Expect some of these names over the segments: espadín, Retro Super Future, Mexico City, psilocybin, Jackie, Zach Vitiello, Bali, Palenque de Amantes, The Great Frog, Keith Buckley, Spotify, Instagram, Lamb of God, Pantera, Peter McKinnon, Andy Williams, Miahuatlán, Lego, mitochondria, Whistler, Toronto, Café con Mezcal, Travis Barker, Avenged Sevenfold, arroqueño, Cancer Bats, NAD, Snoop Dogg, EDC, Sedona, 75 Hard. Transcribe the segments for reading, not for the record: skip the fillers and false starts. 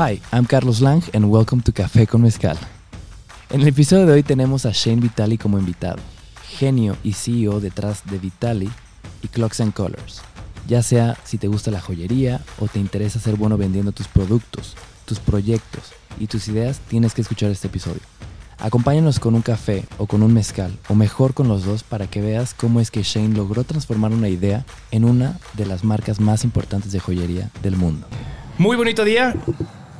Hi, I'm Carlos Lang and welcome to Café con Mezcal. En el episodio de hoy tenemos a Shane Vitaly como invitado, genio y CEO detrás de Vitaly y Clocks and Colors. Ya sea si te gusta la joyería o te interesa ser bueno vendiendo tus productos, tus proyectos y tus ideas, tienes que escuchar este episodio. Acompáñanos con un café o con un mezcal, o mejor con los dos, para que veas cómo es que Shane logró transformar una idea en una de las marcas más importantes de joyería del mundo. Muy bonito día.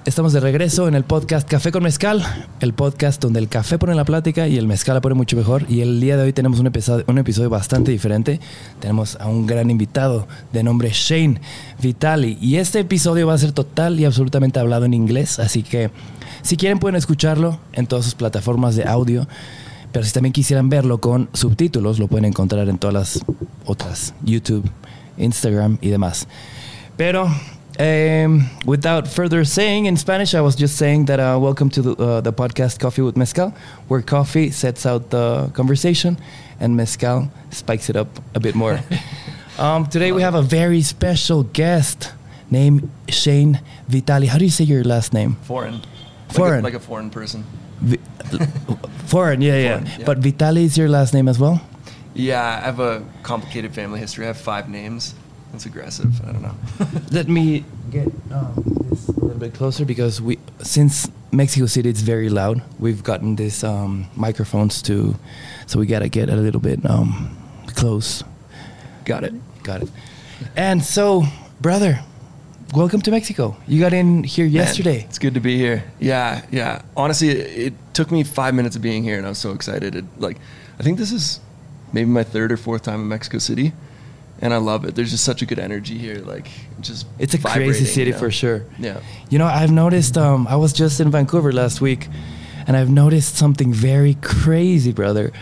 Estamos de regreso en el podcast Café con Mezcal, el podcast donde el café pone la plática y el mezcal la pone mucho mejor. Y el día de hoy tenemos un episodio bastante diferente. Tenemos a un gran invitado de nombre Shane Vitaly. Y este episodio va a ser total y absolutamente hablado en inglés. Así que si quieren pueden escucharlo en todas sus plataformas de audio. Pero si también quisieran verlo con subtítulos, lo pueden encontrar en todas las otras. YouTube, Instagram y demás. Pero... without further saying, in Spanish, I was just saying that welcome to the podcast Coffee with Mezcal, where coffee sets out the conversation and Mezcal spikes it up a bit more. Today we have a very special guest named Shane Vitaly. How do you say your last name? Foreign. Like a foreign person. Foreign, yeah. But Vitaly is your last name as well? Yeah, I have a complicated family history. I have 5 names. It's aggressive. I don't know. Let me get this a little bit closer, because since Mexico City it's very loud, we've gotten these microphones too, so we gotta get a little bit close. Got it. And so, brother, welcome to Mexico. You got in here yesterday. Man, it's good to be here. Yeah. Honestly, it took me 5 minutes of being here, and I was so excited. I think this is maybe my 3rd or 4th time in Mexico City. And I love it. There's just such a good energy here. It's a crazy city, you know? For sure. Yeah. You know, I've noticed, I was just in Vancouver last week, and I've noticed something very crazy, brother.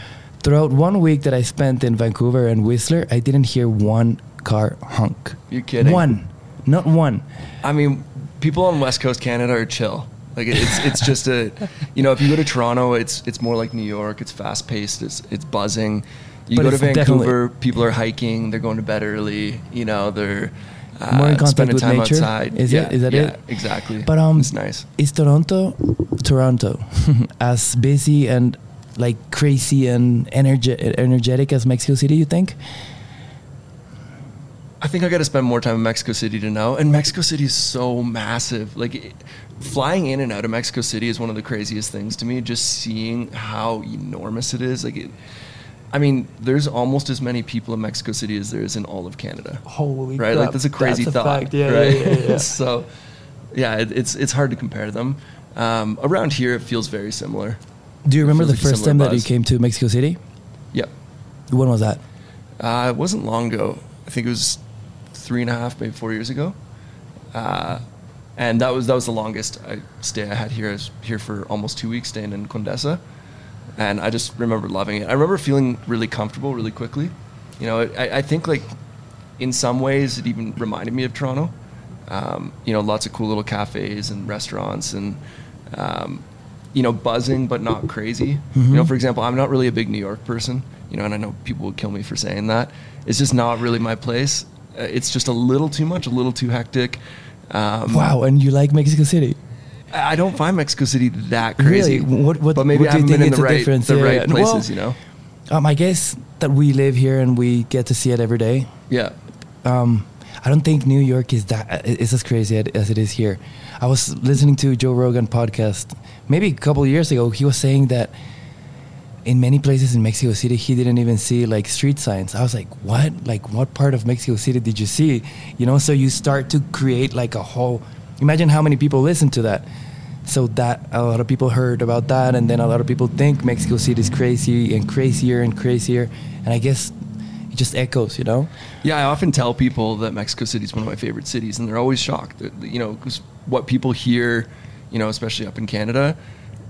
Throughout 1 week that I spent in Vancouver and Whistler, I didn't hear one car honk. You're kidding. One. Not one. I mean, people on West Coast Canada are chill. It's just a, you know, if you go to Toronto, it's more like New York. It's fast paced. It's buzzing. You go to Vancouver, people are hiking, they're going to bed early, you know, they're more in contact with time nature. Outside. Is that it? Yeah, exactly. But it's nice. Is Toronto as busy and like crazy and energetic as Mexico City, you think? I think I got to spend more time in Mexico City to know. And Mexico City is so massive. Flying in and out of Mexico City is one of the craziest things to me, just seeing how enormous it is. There's almost as many people in Mexico City as there is in all of Canada. Holy crap. Right? That's a crazy thought. Fact. Yeah, right? Yeah. So, yeah, it's hard to compare them. Around here, it feels very similar. Do you remember the first time that you came to Mexico City? Yeah. When was that? It wasn't long ago. I think it was 3.5, maybe 4 years ago. And that was the longest stay I had here. I was here for almost 2 weeks, staying in Condesa. And I just remember loving it. I remember feeling really comfortable really quickly. You know, I think in some ways it even reminded me of Toronto. You know, lots of cool little cafes and restaurants and, you know, buzzing but not crazy. Mm-hmm. You know, for example, I'm not really a big New York person, you know, and I know people would kill me for saying that. It's just not really my place. It's just a little too much, a little too hectic. Wow, and you like Mexico City? I don't find Mexico City that crazy. Really? But maybe what do you think it's a difference? The right places, you know? I guess that we live here and we get to see it every day. Yeah. I don't think New York is as crazy as it is here. I was listening to Joe Rogan podcast maybe a couple of years ago. He was saying that in many places in Mexico City, he didn't even see street signs. I was like, what? What part of Mexico City did you see? You know, so you start to create a whole... Imagine how many people listen to that. So that a lot of people heard about that, and then a lot of people think Mexico City is crazy and crazier and crazier. And I guess it just echoes, you know? Yeah, I often tell people that Mexico City is one of my favorite cities, and they're always shocked. You know, because what people hear, you know, especially up in Canada,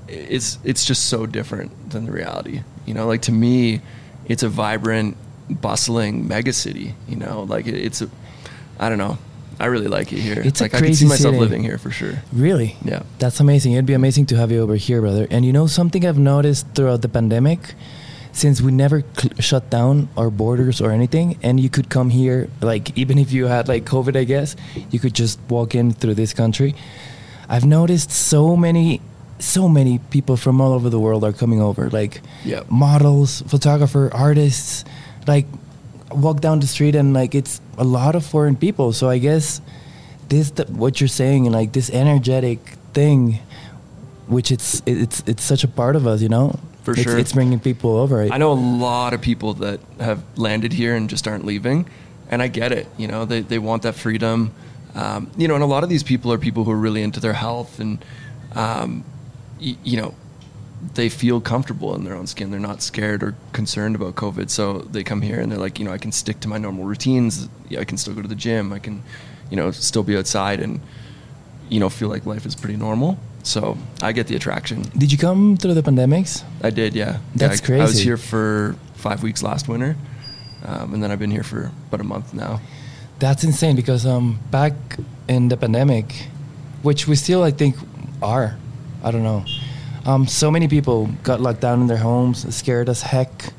it's just so different than the reality. You know, to me, it's a vibrant, bustling mega city. You know, I don't know. I really like it here. It's a crazy I could see myself city. Living here for sure. Really? Yeah. That's amazing. It'd be amazing to have you over here, brother. And you know something I've noticed throughout the pandemic, since we never shut down our borders or anything, and you could come here, even if you had COVID, I guess, you could just walk in through this country. I've noticed so many people from all over the world are coming over, like yep. models, photographer, artists, like walk down the street and like it's a lot of foreign people. So I guess what you're saying and like this energetic thing, which it's such a part of us, you know? For sure. It's bringing people over. I know a lot of people that have landed here and just aren't leaving. And I get it, you know, they want that freedom. You know, and a lot of these people are people who are really into their health and, you know, they feel comfortable in their own skin. They're not scared or concerned about COVID. So they come here and they're like, you know, I can stick to my normal routines. I can still go to the gym. I can, you know, still be outside and, you know, feel like life is pretty normal. So I get the attraction. Did you come through the pandemics? I did, yeah. That's crazy. I was here for 5 weeks last winter. And then I've been here for about a month now. That's insane because back in the pandemic, which we still, I think, are, I don't know. So many people got locked down in their homes, scared as heck.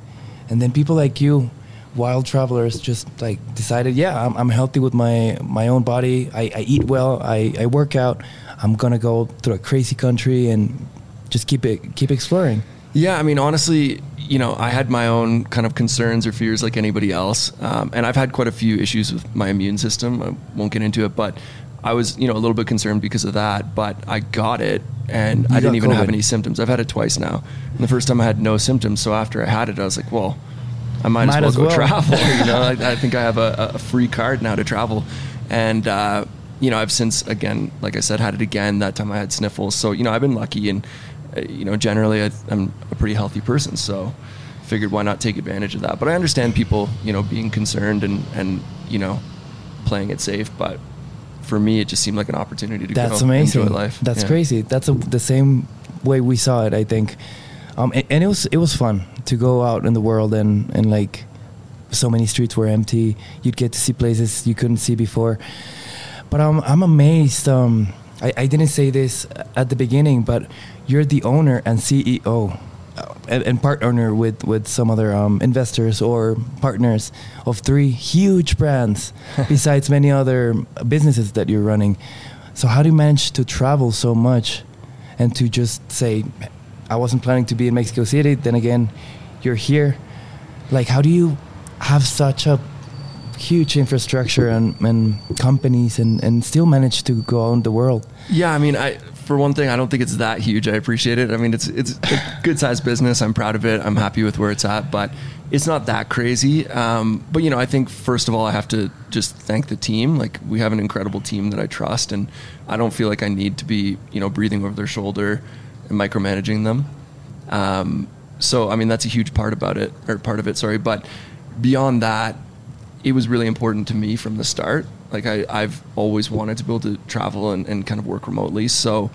And then people like you, wild travelers, just like decided, yeah, I'm healthy with my own body. I eat well. I work out. I'm going to go through a crazy country and just keep exploring. Yeah, I mean, honestly, you know, I had my own kind of concerns or fears like anybody else. And I've had quite a few issues with my immune system. I won't get into it, but I was, you know, a little bit concerned because of that, but I got it and I didn't even have any symptoms. I've had it twice now. And the first time I had no symptoms. So after I had it, I was like, well, I might as well go travel. You know, I think I have a free card now to travel. And, you know, I've since, again, like I said, had it again. That time I had sniffles. So, you know, I've been lucky and, you know, generally I'm a pretty healthy person, so figured why not take advantage of that. But I understand people, you know, being concerned and you know, playing it safe. But for me, it just seemed like an opportunity to go amazing. Enjoy life. That's yeah. crazy. That's the same way we saw it, I think. And it was fun to go out in the world and like so many streets were empty. You'd get to see places you couldn't see before. But I'm amazed. I didn't say this at the beginning, but you're the owner and CEO and part owner with some other investors or partners of 3 huge brands besides many other businesses that you're running. So how do you manage to travel so much and to just say, I wasn't planning to be in Mexico City, then again, you're here. Like, how do you have such a huge infrastructure and companies and still manage to go out in the world? Yeah, I mean, for one thing, I don't think it's that huge. I appreciate it. I mean, it's a good-sized business. I'm proud of it. I'm happy with where it's at, but it's not that crazy. But, you know, I think, first of all, I have to just thank the team. Like, we have an incredible team that I trust, and I don't feel like I need to be, you know, breathing over their shoulder and micromanaging them. So, I mean, that's a huge part of it. But beyond that, it was really important to me from the start. Like I've always wanted to be able to travel and kind of work remotely. So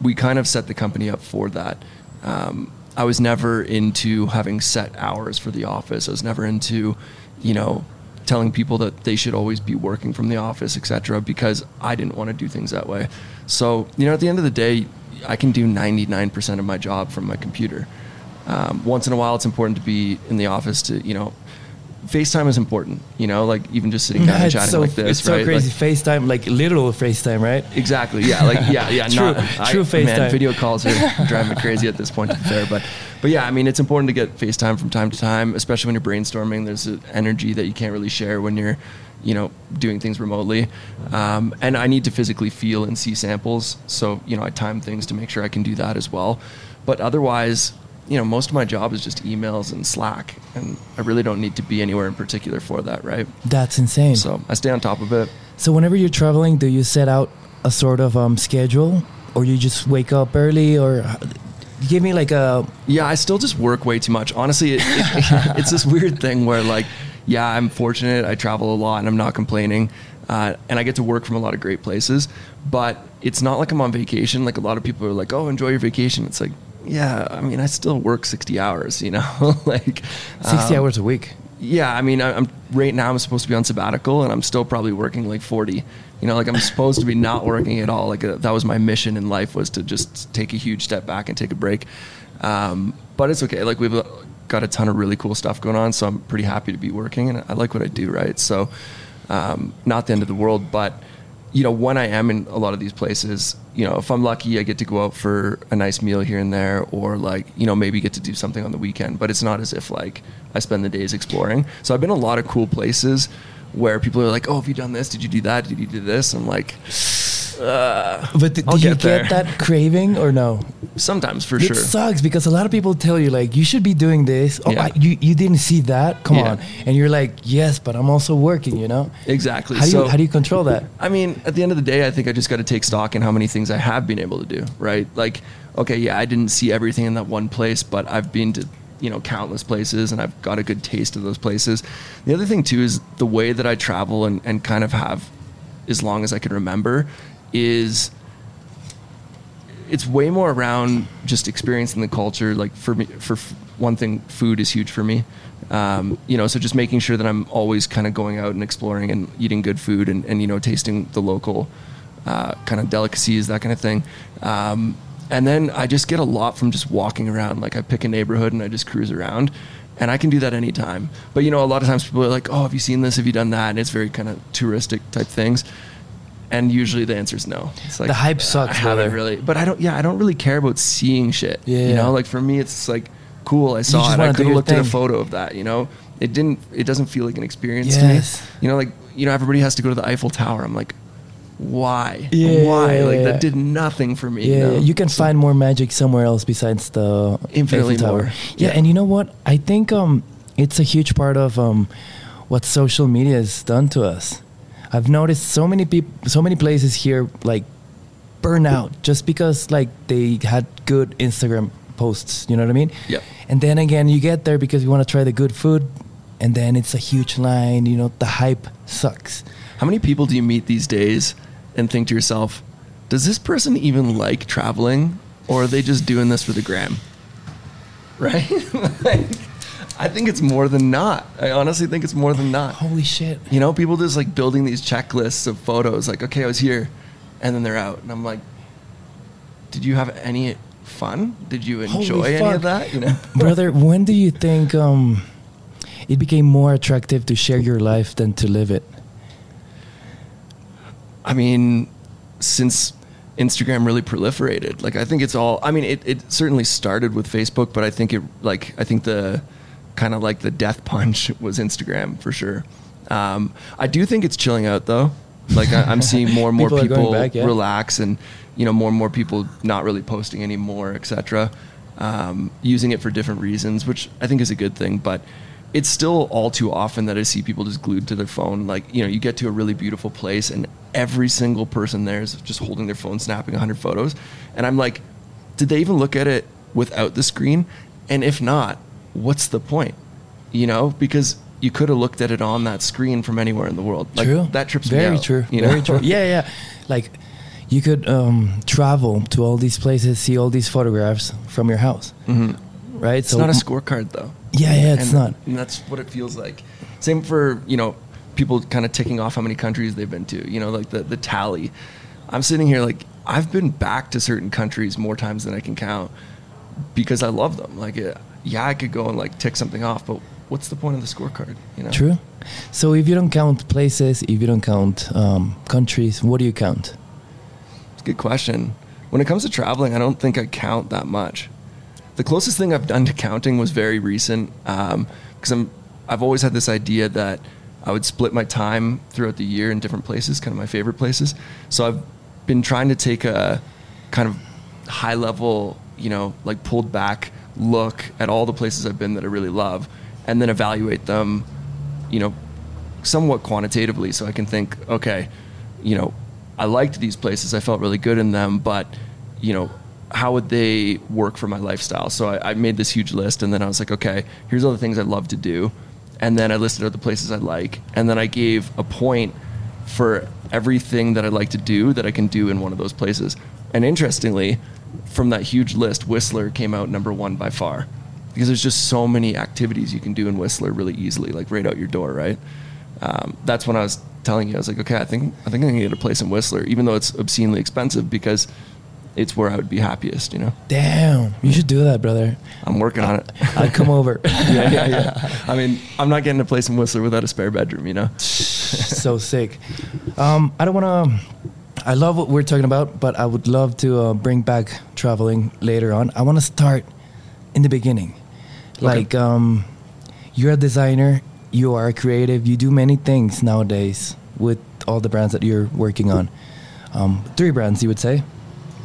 we kind of set the company up for that. I was never into having set hours for the office. I was never into, you know, telling people that they should always be working from the office, etc., because I didn't want to do things that way. So, you know, at the end of the day, I can do 99% of my job from my computer. Once in a while, it's important to be in the office to, you know, FaceTime is important, you know, like even just sitting down and chatting like this, it's right? It's so crazy, like, FaceTime, like literal FaceTime, right? Exactly, yeah, like, yeah, true FaceTime. Man, video calls are driving me crazy at this point, to be fair, but yeah, I mean, it's important to get FaceTime from time to time, especially when you're brainstorming. There's an energy that you can't really share when you're, you know, doing things remotely, and I need to physically feel and see samples, so, you know, I time things to make sure I can do that as well, but otherwise, you know, most of my job is just emails and Slack, and I really don't need to be anywhere in particular for that, right? That's insane. So I stay on top of it. So whenever you're traveling, do you set out a sort of schedule, or you just wake up early, or give me like a... Yeah, I still just work way too much. Honestly, it's this weird thing where like, yeah, I'm fortunate. I travel a lot and I'm not complaining. And I get to work from a lot of great places, but it's not like I'm on vacation. Like a lot of people are like, oh, enjoy your vacation. It's like, yeah, I mean, I still work 60 hours, you know, like 60 hours a week. Yeah. I mean, I'm right now I'm supposed to be on sabbatical and I'm still probably working like 40, you know, like I'm supposed to be not working at all. Like that was my mission in life, was to just take a huge step back and take a break. But it's okay. Like we've got a ton of really cool stuff going on. So I'm pretty happy to be working and I like what I do. Right. So, not the end of the world, but you know, when I am in a lot of these places, you know, if I'm lucky, I get to go out for a nice meal here and there, or like, you know, maybe get to do something on the weekend, but it's not as if like I spend the days exploring. So I've been a lot of cool places where people are like, oh, have you done this? Did you do that? Did you do this? I'm like, but do you get that craving or no? Sometimes, for sure. It sucks because a lot of people tell you like, you should be doing this. Oh, yeah. You didn't see that? Come on. And you're like, yes, but I'm also working, you know? Exactly. How do you control that? I mean, at the end of the day, I think I just got to take stock in how many things I have been able to do, right? Like, okay, yeah, I didn't see everything in that one place, but I've been to, you know, countless places, and I've got a good taste of those places. The other thing too is the way that I travel and kind of have as long as I can remember is it's way more around just experiencing the culture. Like for me, for one thing, food is huge for me. You know, so just making sure that I'm always kind of going out and exploring and eating good food and you know, tasting the local kind of delicacies, that kind of thing. And then I just get a lot from just walking around. Like I pick a neighborhood and I just cruise around, and I can do that anytime. But you know, a lot of times people are like, oh, have you seen this? Have you done that? And it's very kind of touristic type things. And usually the answer is no. It's like the hype sucks. I haven't really, but I don't really care about seeing shit. Yeah. You know, like for me, it's like, cool, I saw it. I could have looked at a photo of that. You know, it doesn't feel like an experience to me. You know, like, you know, everybody has to go to the Eiffel Tower. I'm like, why? Yeah, why? Yeah, like that did nothing for me. Yeah, you know? You can find more magic somewhere else besides the Eiffel Tower. Yeah, and you know what? I think it's a huge part of what social media has done to us. I've noticed so many places here like burn out just because like they had good Instagram posts, you know what I mean? Yeah. And then again, you get there because you want to try the good food, and then it's a huge line, you know, the hype sucks. How many people do you meet these days and think to yourself, does this person even like traveling, or are they just doing this for the gram? Right? Like, I think it's more than not. I honestly think it's more than not. Holy shit. You know, people just like building these checklists of photos, like, okay, I was here, and then they're out. And I'm like, did you have any fun? Did you enjoy any of that? You know? Brother, when do you think it became more attractive to share your life than to live it? I mean, since Instagram really proliferated, like, I think it's all, I mean, it certainly started with Facebook, but I think it, like, I think the kind of like the death punch was Instagram for sure. I do think it's chilling out though. Like I'm seeing more and more people back, relax, and you know, more and more people not really posting anymore, etc. Using it for different reasons, which I think is a good thing, but it's still all too often that I see people just glued to their phone. Like, you know, you get to a really beautiful place and every single person there is just holding their phone, snapping 100 photos. And I'm like, did they even look at it without the screen? And if not, what's the point? You know, because you could have looked at it on that screen from anywhere in the world. Like, true. That trips me out. True. You know? Very true. Yeah, yeah. Like, you could travel to all these places, see all these photographs from your house. Mm-hmm. Right? It's so not a scorecard, though. Yeah, yeah, it's not. And that's what it feels like. Same for, you know, people kind of ticking off how many countries they've been to. You know, like the tally. I'm sitting here like, I've been back to certain countries more times than I can count because I love them. Like, yeah, I could go and like tick something off, but what's the point of the scorecard? You know? True. So if you don't count places, if you don't count countries, what do you count? It's a good question. When it comes to traveling, I don't think I count that much. The closest thing I've done to counting was very recent, because I've always had this idea that I would split my time throughout the year in different places, kind of my favorite places. So I've been trying to take a kind of high level, you know, like pulled back look at all the places I've been that I really love, and then evaluate them, you know, somewhat quantitatively, so I can think, okay, you know, I liked these places, I felt really good in them, but, you know, how would they work for my lifestyle? So I made this huge list, and then I was like, okay, here's all the things I'd love to do. And then I listed out the places I like, and then I gave a point for everything that I'd like to do that I can do in one of those places. And interestingly, from that huge list, Whistler came out #1 by far, because there's just so many activities you can do in Whistler really easily, like right out your door, right? That's when I was telling you, I was like, okay, I think I'm gonna get a place in Whistler, even though it's obscenely expensive, because it's where I would be happiest, you know? Damn. You should do that, brother. I'm working on it. I'd come over. Yeah. I mean, I'm not getting to place in Whistler without a spare bedroom, you know? So sick. I don't want to... I love what we're talking about, but I would love to bring back traveling later on. I want to start in the beginning. Okay. Like, you're a designer. You are creative. You do many things nowadays with all the brands that you're working on. 3 brands, you would say?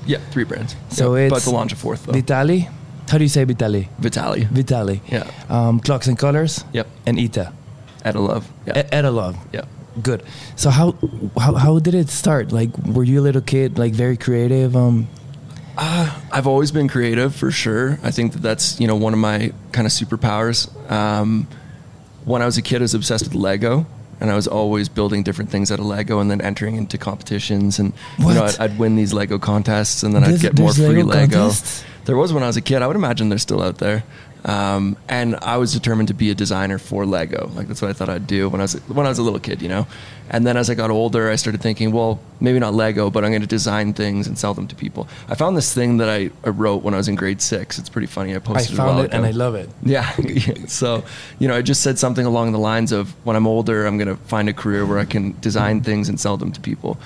Yeah, 3 brands. So yeah, it's about to launch a 4th, though. Vitaly. How do you say Vitaly? Vitaly. Yeah. Clocks and Colors. Yep. And Ettalove. Yeah. Ettalove. Yeah. Good. So how did it start? Like, were you a little kid, like very creative? I've always been creative for sure. I think that's, you know, one of my kind of superpowers. When I was a kid, I was obsessed with Lego. And I was always building different things out of Lego and then entering into competitions. And, what? You know, I'd win these Lego contests and then I'd get more free Lego. There was when I was a kid. I would imagine they're still out there. And I was determined to be a designer for Lego. Like, that's what I thought I'd do when I was a little kid, you know? And then as I got older, I started thinking, well, maybe not Lego, but I'm going to design things and sell them to people. I found this thing that I wrote when I was in grade 6. It's pretty funny. I posted it a while ago. I found it and I love it. Yeah. So, you know, I just said something along the lines of, when I'm older, I'm going to find a career where I can design things and sell them to people.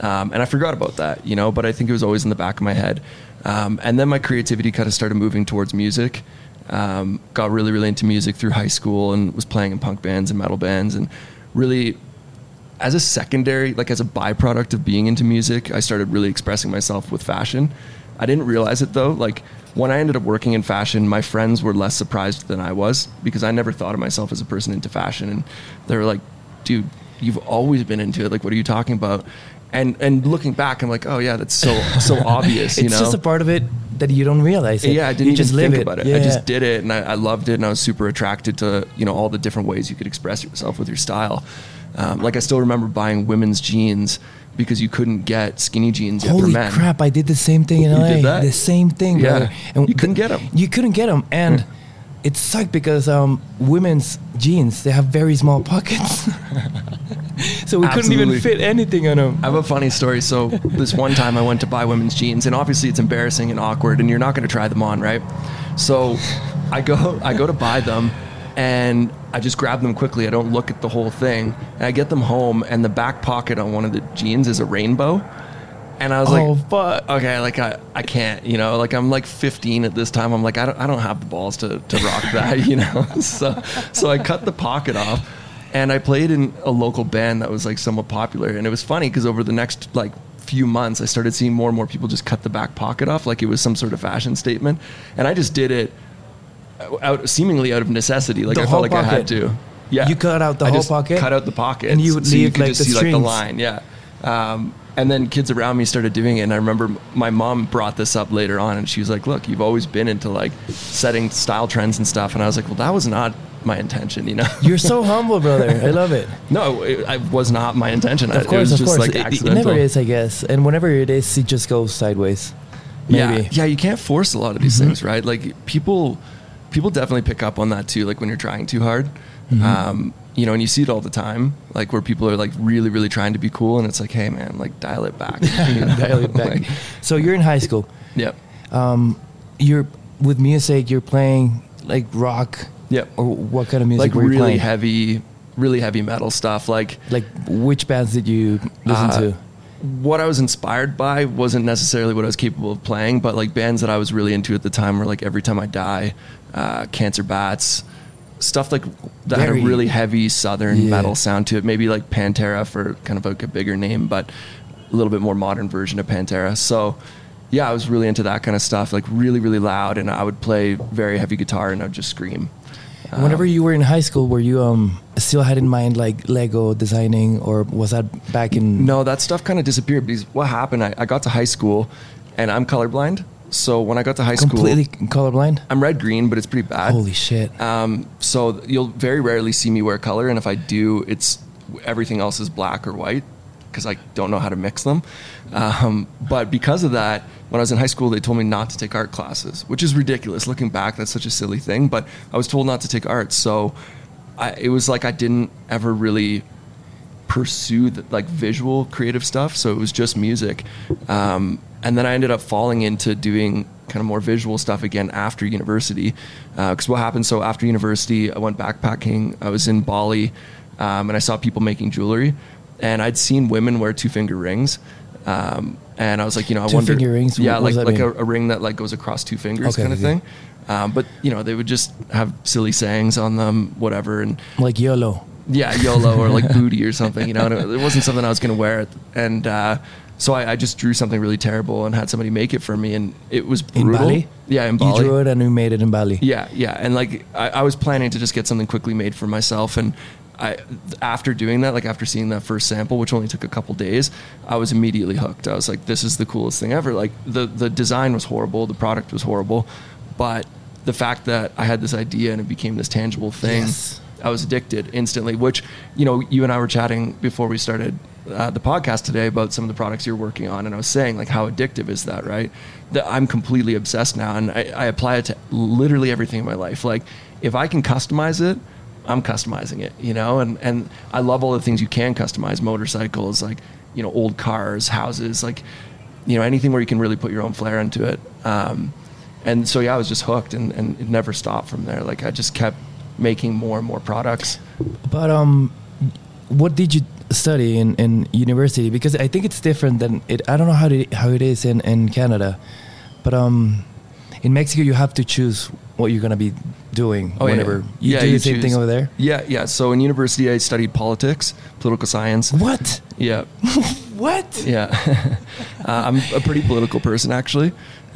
And I forgot about that, you know, but I think it was always in the back of my head. And then my creativity kind of started moving towards music. Got really, really into music through high school and was playing in punk bands and metal bands. And really, as a secondary, like as a byproduct of being into music, I started really expressing myself with fashion. I didn't realize it though. Like, when I ended up working in fashion, my friends were less surprised than I was, because I never thought of myself as a person into fashion. And they were like, dude, you've always been into it. Like, what are you talking about? And looking back, I'm like, oh yeah, that's so obvious. You it's know? Just a part of it that you don't realize it. Yeah, I didn't just think about it. Yeah. I just did it, and I loved it, and I was super attracted to, you know, all the different ways you could express yourself with your style. Like, I still remember buying women's jeans because you couldn't get skinny jeans yet for men. Holy crap! I did the same thing in LA. You did that? The same thing, yeah. Brother. And you couldn't get them, and it sucked because women's jeans, they have very small pockets. So we Absolutely. Couldn't even fit anything on them. I have a funny story. So this one time I went to buy women's jeans, and obviously it's embarrassing and awkward, and you're not going to try them on, right? So I go to buy them, and I just grab them quickly. I don't look at the whole thing. And I get them home, and the back pocket on one of the jeans is a rainbow. And I was like, fuck. Okay, like I can't, you know, like I'm like 15 at this time. I'm like, I don't have the balls to rock that, you know? So I cut the pocket off. And I played in a local band that was like somewhat popular. And it was funny because over the next like few months, I started seeing more and more people just cut the back pocket off like it was some sort of fashion statement. And I just did it seemingly out of necessity. Like, I felt like I had to. Yeah. You cut out the whole pocket? Cut out the pocket. And you would leave like the strings. You could just see like the line. Yeah. And then kids around me started doing it. And I remember my mom brought this up later on. And she was like, look, you've always been into like setting style trends and stuff. And I was like, well, that was not my intention, you know. You're so humble, brother. I love it. No, it was not my intention. Of course, it was just like accidental. It never is, I guess. And whenever it is, it just goes sideways. Maybe. Yeah, you can't force a lot of these things, right? Like people definitely pick up on that too. Like when you're trying too hard, you know, and you see it all the time, like where people are like really, really trying to be cool, and it's like, hey, man, like dial it back. You know? Dial it back. Like, so you're in high school. Yeah. You're with music. You're playing like rock. Yeah. Or what kind of music like were you really playing? Really heavy metal stuff. Like which bands did you listen to? What I was inspired by wasn't necessarily what I was capable of playing, but like bands that I was really into at the time were like Every Time I Die, Cancer Bats, stuff like that had a really heavy southern metal sound to it. Maybe like Pantera for kind of like a bigger name, but a little bit more modern version of Pantera. So yeah, I was really into that kind of stuff, like really, really loud, and I would play very heavy guitar and I would just scream. Whenever you were in high school, were you still had in mind like Lego designing, or was that back in... No, that stuff kind of disappeared, because what happened, I got to high school and I'm colorblind. So when I got to high school... Completely colorblind? I'm red-green, but it's pretty bad. Holy shit. So you'll very rarely see me wear color, and if I do, it's everything else is black or white, because I don't know how to mix them. But because of that, when I was in high school, they told me not to take art classes, which is ridiculous. Looking back, that's such a silly thing, but I was told not to take art. So it was like I didn't ever really pursue the, like, visual creative stuff. So it was just music. And then I ended up falling into doing kind of more visual stuff again after university. Because what happened, so after university, I went backpacking. I was in Bali, and I saw people making jewelry. And I'd seen women wear two-finger rings. And I was like, you know, I wonder... Two-finger rings? Yeah, like a ring that like goes across two fingers, okay, kind of thing. But, you know, they would just have silly sayings on them, whatever. And like YOLO. Yeah, YOLO or like booty or something, you know. And it wasn't something I was going to wear. And... So I just drew something really terrible and had somebody make it for me, and it was brutal. In Bali? Yeah, in Bali. You drew it and you made it in Bali. Yeah, yeah. And like I was planning to just get something quickly made for myself, and after doing that, like after seeing that first sample, which only took a couple days, I was immediately hooked. I was like, this is the coolest thing ever. Like the design was horrible, the product was horrible, but the fact that I had this idea and it became this tangible thing, yes, I was addicted instantly, which, you know, you and I were chatting before we started the podcast today about some of the products you're working on, and I was saying like how addictive is that, right? That I'm completely obsessed now, and I apply it to literally everything in my life. Like if I can customize it, I'm customizing it, you know. And I love all the things you can customize: motorcycles, like, you know, old cars, houses, like, you know, anything where you can really put your own flair into it. And so yeah, I was just hooked, and it never stopped from there. Like I just kept making more and more products. But what did you study in university? Because I think it's different than it. I don't know how it is in Canada, but in Mexico you have to choose what you're gonna be doing. Oh, whenever yeah. You yeah, do you the same choose. Thing over there. Yeah, yeah. So in university I studied politics, political science. What? Yeah. What? Yeah. I'm a pretty political person actually.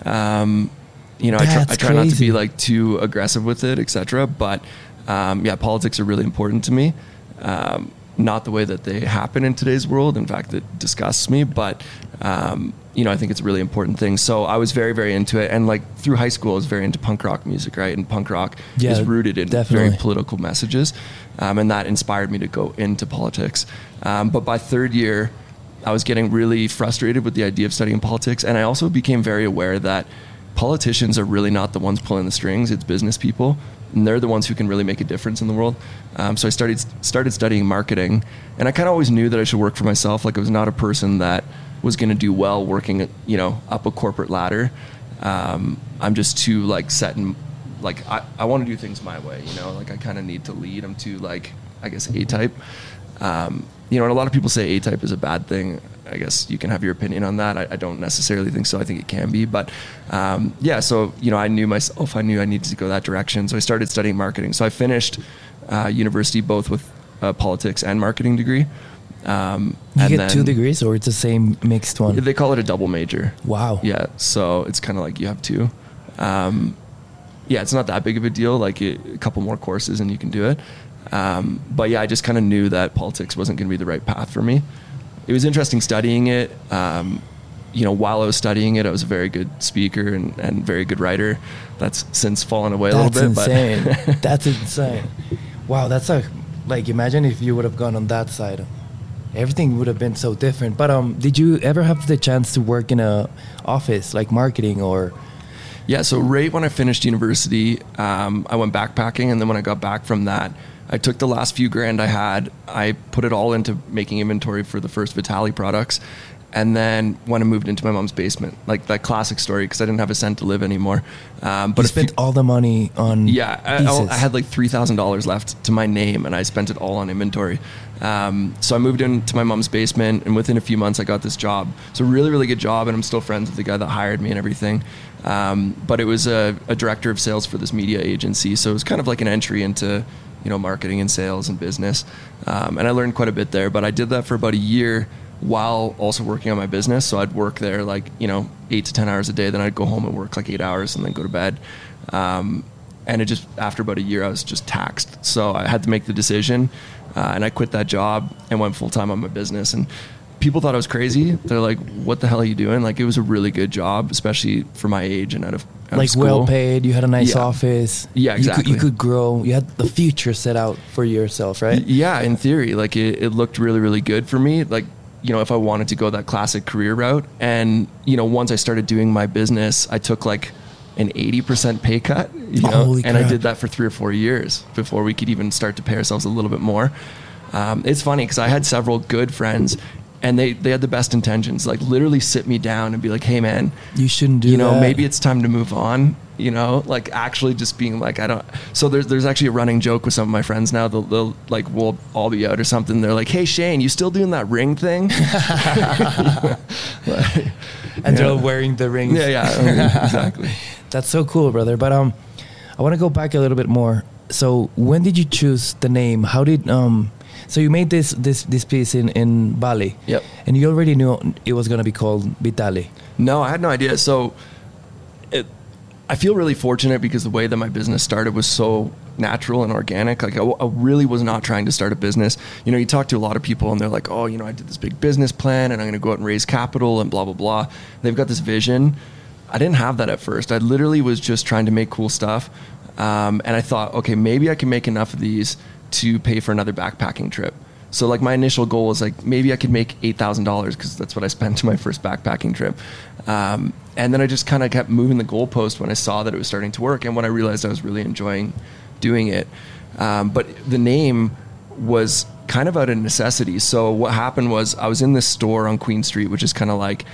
You know, I try not to be like too aggressive with it, etc. But yeah, politics are really important to me. Not the way that they happen in today's world. In fact, it disgusts me, but, you know, I think it's a really important thing. So I was very, very into it. And like through high school, I was very into punk rock music, right? And punk rock is rooted in very political messages. And that inspired me to go into politics. But by third year, I was getting really frustrated with the idea of studying politics. And I also became very aware that politicians are really not the ones pulling the strings. It's business people. And they're the ones who can really make a difference in the world. So I started studying marketing, and I kind of always knew that I should work for myself. Like I was not a person that was going to do well working, you know, up a corporate ladder. I'm just too like set in, like I want to do things my way, you know, like I kind of need to lead. I'm too like, I guess, A-type. You know, and a lot of people say A-type is a bad thing. I guess you can have your opinion on that. I don't necessarily think so. I think it can be, but yeah. So, you know, I knew myself, I knew I needed to go that direction. So I started studying marketing. So I finished university, both with a politics and marketing degree. You get 2 degrees, or it's the same mixed one? They call it a double major. Wow. Yeah. So it's kind of like you have two. Yeah, it's not that big of a deal. Like a couple more courses and you can do it. But yeah, I just kind of knew that politics wasn't going to be the right path for me. It was interesting studying it. You know, while I was studying it, I was a very good speaker and very good writer. That's since fallen away a little bit. That's insane. But that's insane. Wow, that's like imagine if you would have gone on that side. Everything would have been so different. But did you ever have the chance to work in a office like marketing or? Yeah, so right when I finished university, I went backpacking, and then when I got back from that, I took the last few grand I had, I put it all into making inventory for the first Vitaly products. And then when I moved into my mom's basement, like that classic story, because I didn't have a cent to live anymore. But I spent all the money on I had like $3,000 left to my name, and I spent it all on inventory. So I moved into my mom's basement, and within a few months I got this job. So really, really good job. And I'm still friends with the guy that hired me and everything. But it was a director of sales for this media agency. So it was kind of like an entry into, you know, marketing and sales and business. And I learned quite a bit there, but I did that for about a year while also working on my business. So I'd work there like, you know, 8 to 10 hours a day. Then I'd go home and work like 8 hours and then go to bed. And it just, after about a year, I was just taxed. So I had to make the decision and I quit that job and went full time on my business. And people thought I was crazy. They're like, what the hell are you doing? Like, it was a really good job, especially for my age and out of like school. Well paid. You had a nice office. Yeah, exactly. You could grow. You had the future set out for yourself, right? Yeah, in theory. Like, it looked really, really good for me. Like, you know, if I wanted to go that classic career route. And, you know, once I started doing my business, I took like an 80% pay cut, you know? Holy crap. I did that for 3 or 4 years before we could even start to pay ourselves a little bit more. It's funny because I had several good friends And they had the best intentions, like literally sit me down and be like, hey man, you shouldn't do that. You know, maybe it's time to move on, you know, like actually just being like, I don't. So there's actually a running joke with some of my friends now. They'll like, we'll all be out or something. They're like, hey Shane, you still doing that ring thing? Like, and they're wearing the rings. Yeah, exactly. That's so cool, brother. But I want to go back a little bit more. So when did you choose the name? How did So you made this piece in Bali. Yep. And you already knew it was going to be called Vitaly. No, I had no idea. So I feel really fortunate because the way that my business started was so natural and organic. Like I really was not trying to start a business. You know, you talk to a lot of people and they're like, oh, you know, I did this big business plan and I'm going to go out and raise capital and blah, blah, blah. They've got this vision. I didn't have that at first. I literally was just trying to make cool stuff. And I thought, okay, maybe I can make enough of these to pay for another backpacking trip. So like my initial goal was like, maybe I could make $8,000 because that's what I spent to my first backpacking trip. And then I just kind of kept moving the goalpost when I saw that it was starting to work and when I realized I was really enjoying doing it. But the name was kind of out of necessity. So what happened was I was in this store on Queen Street, which is kind of like,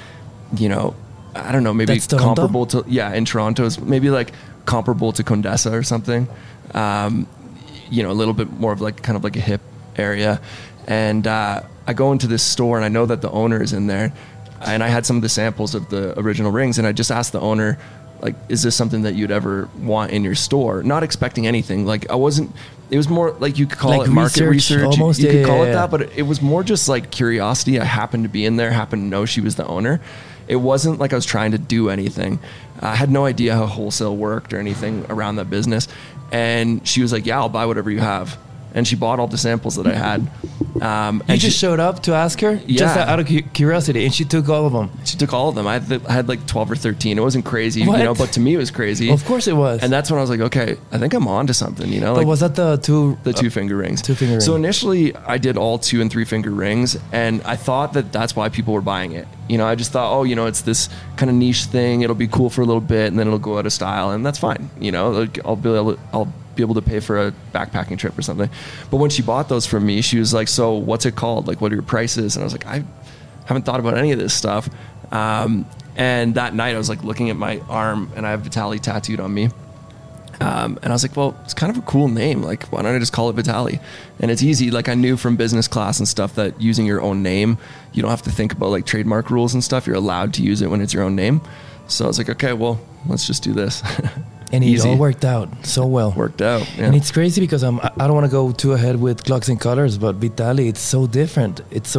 you know, I don't know, maybe comparable to, in Toronto, it's maybe like comparable to Condesa or something. You know, a little bit more of like kind of like a hip area. And I go into this store and I know that the owner is in there. And I had some of the samples of the original rings. And I just asked the owner, like, is this something that you'd ever want in your store? Not expecting anything. Like, I wasn't, it was more like you could call like it market research. Almost, you could call it that, but it was more just like curiosity. I happened to be in there, happened to know she was the owner. It wasn't like I was trying to do anything. I had no idea how wholesale worked or anything around that business. And she was like, yeah, I'll buy whatever you have. And she bought all the samples that I had. And she just showed up to ask her? Yeah. Just out of curiosity. And she took all of them. She took all of them. I had like 12 or 13. It wasn't crazy, you know, but to me it was crazy. Of course it was. And that's when I was like, okay, I think I'm on to something, you know. But like, was that the two? The two-finger rings. Two-finger rings. So initially I did all two- and three-finger rings. And I thought that that's why people were buying it. You know, I just thought, oh, you know, it's this kind of niche thing. It'll be cool for a little bit, and then it'll go out of style, and that's fine. You know, like, I'll be able to pay for a backpacking trip or something. But when she bought those from me, she was like, so what's it called? Like, what are your prices? And I was like, I haven't thought about any of this stuff. And that night, I was like looking at my arm, and I have Vitaly tattooed on me. And I was like, well, it's kind of a cool name. Like, why don't I just call it Vitaly? And it's easy. Like, I knew from business class and stuff that using your own name, you don't have to think about like trademark rules and stuff. You're allowed to use it when it's your own name. So I was like, okay, well, let's just do this. And it all worked out so well. Worked out. Yeah. And it's crazy because I don't want to go too ahead with Clocks and Colors, but Vitaly, it's so different. It's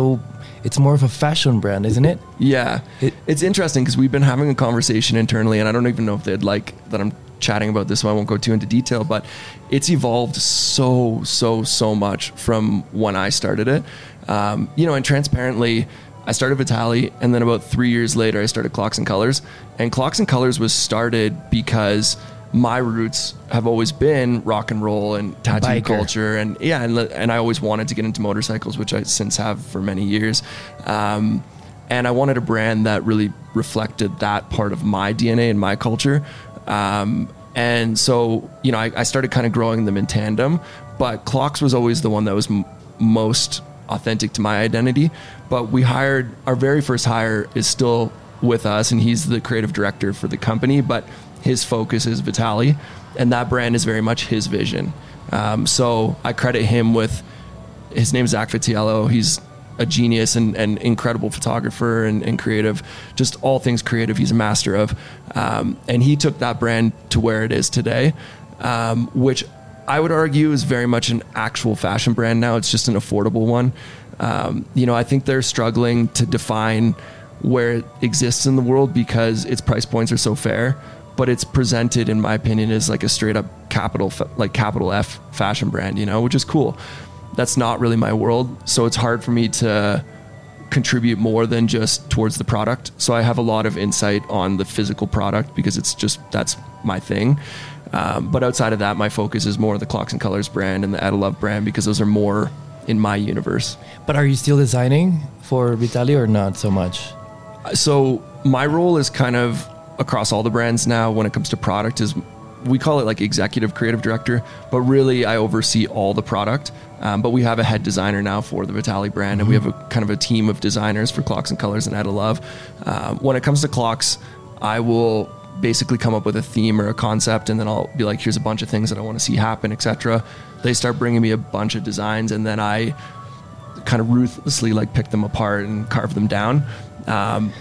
more of a fashion brand, isn't it? Yeah. It's interesting because we've been having a conversation internally, and I don't even know if they'd like that I'm chatting about this, so I won't go too into detail, but it's evolved so much from when I started it. You know, and transparently, I started Vitaly, and then about 3 years later, I started Clocks and Colors. And Clocks and Colors was started because my roots have always been rock and roll and tattoo culture. And yeah, and I always wanted to get into motorcycles, which I since have for many years. And I wanted a brand that really reflected that part of my DNA and my culture. And so, you know, I started kind of growing them in tandem, but Clocks was always the one that was most authentic to my identity. But we hired, our very first hire is still with us, and he's the creative director for the company, but his focus is Vitaly, and that brand is very much his vision. So I credit him with, his name's Zach Vitiello. He's a genius and incredible photographer and creative, just all things creative he's a master of. And he took that brand to where it is today, which I would argue is very much an actual fashion brand now. It's just an affordable one. You know, I think they're struggling to define where it exists in the world because its price points are so fair, but it's presented, in my opinion, as like a straight up capital F fashion brand, you know, which is cool. That's not really my world. So it's hard for me to contribute more than just towards the product. So I have a lot of insight on the physical product because it's just, that's my thing. But outside of that, my focus is more the Clocks and Colors brand and the Ettalove brand because those are more in my universe. But are you still designing for Vitaly or not so much? So my role is kind of across all the brands now when it comes to product is we call it like executive creative director, but really I oversee all the product. But we have a head designer now for the Vitaly brand, and we have a kind of a team of designers for Clocks and Colors and Ettalove. When it comes to clocks, I will basically come up with a theme or a concept, and then I'll be like, here's a bunch of things that I want to see happen, etc. They start bringing me a bunch of designs, and then I kind of ruthlessly like pick them apart and carve them down.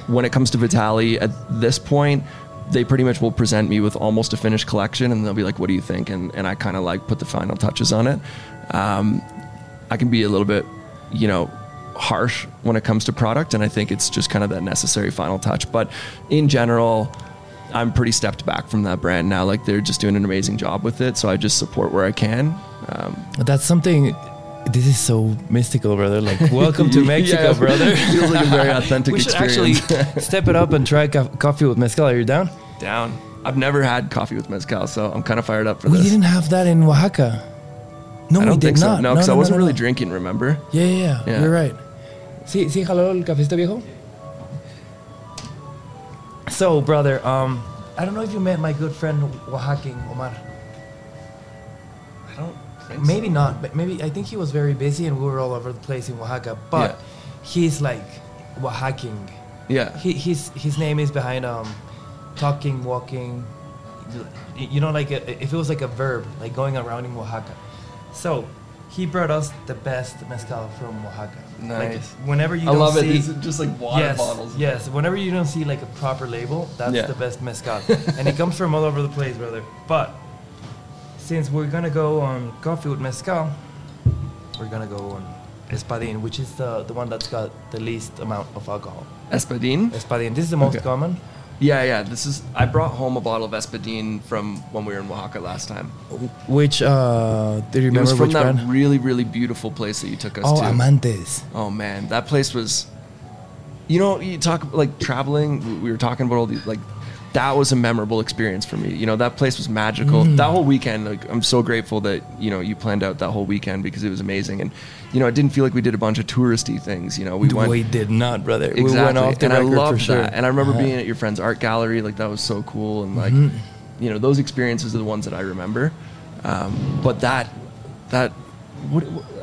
When it comes to Vitaly, at this point, they pretty much will present me with almost a finished collection, and they'll be like, what do you think? And I kind of like put the final touches on it. I can be a little bit, harsh when it comes to product, and I think it's just kind of that necessary final touch. But in general, I'm pretty stepped back from that brand now. Like, they're just doing an amazing job with it, so I just support where I can. That's something... This is so mystical, brother. Like, welcome to Mexico, yeah, brother. Feels like a very authentic experience. We should actually step it up and try coffee with mezcal. Are you down? Down. I've never had coffee with mezcal, so I'm kind of fired up for this. We didn't have that in Oaxaca. No, we did not. No, because I wasn't really drinking, remember? Yeah. You're right. Sí, jaló el cafecito viejo. So, brother, I don't know if you met my good friend Oaxacan Omar. Maybe not, but maybe I think he was very busy and we were all over the place in Oaxaca. But he's like Oaxacan. Yeah. His name is behind talking, walking. If it was like a verb, like going around in Oaxaca. So he brought us the best mezcal from Oaxaca. Nice. Like, whenever you don't see, I love it. These are just like water bottles. Yes. Whenever you don't see like a proper label, that's the best mezcal, and it comes from all over the place, brother. But since we're going to go on coffee with mezcal, we're going to go on espadín, which is the one that's got the least amount of alcohol. Espadín. This is the most common. Yeah. I brought home a bottle of espadín from when we were in Oaxaca last time. Which, do you remember which brand? It was from that really, really beautiful place that you took us to. Oh, Amantes. Oh, man. That place was... you talk like traveling. We were talking about all these... That was a memorable experience for me. That place was magical. That whole weekend, I'm so grateful that, you planned out that whole weekend because it was amazing. And, it didn't feel like we did a bunch of touristy things. We did not, brother. Exactly. We went off the record for sure. And I loved that. And I remember being at your friend's art gallery. That was so cool. And, those experiences are the ones that I remember. But that...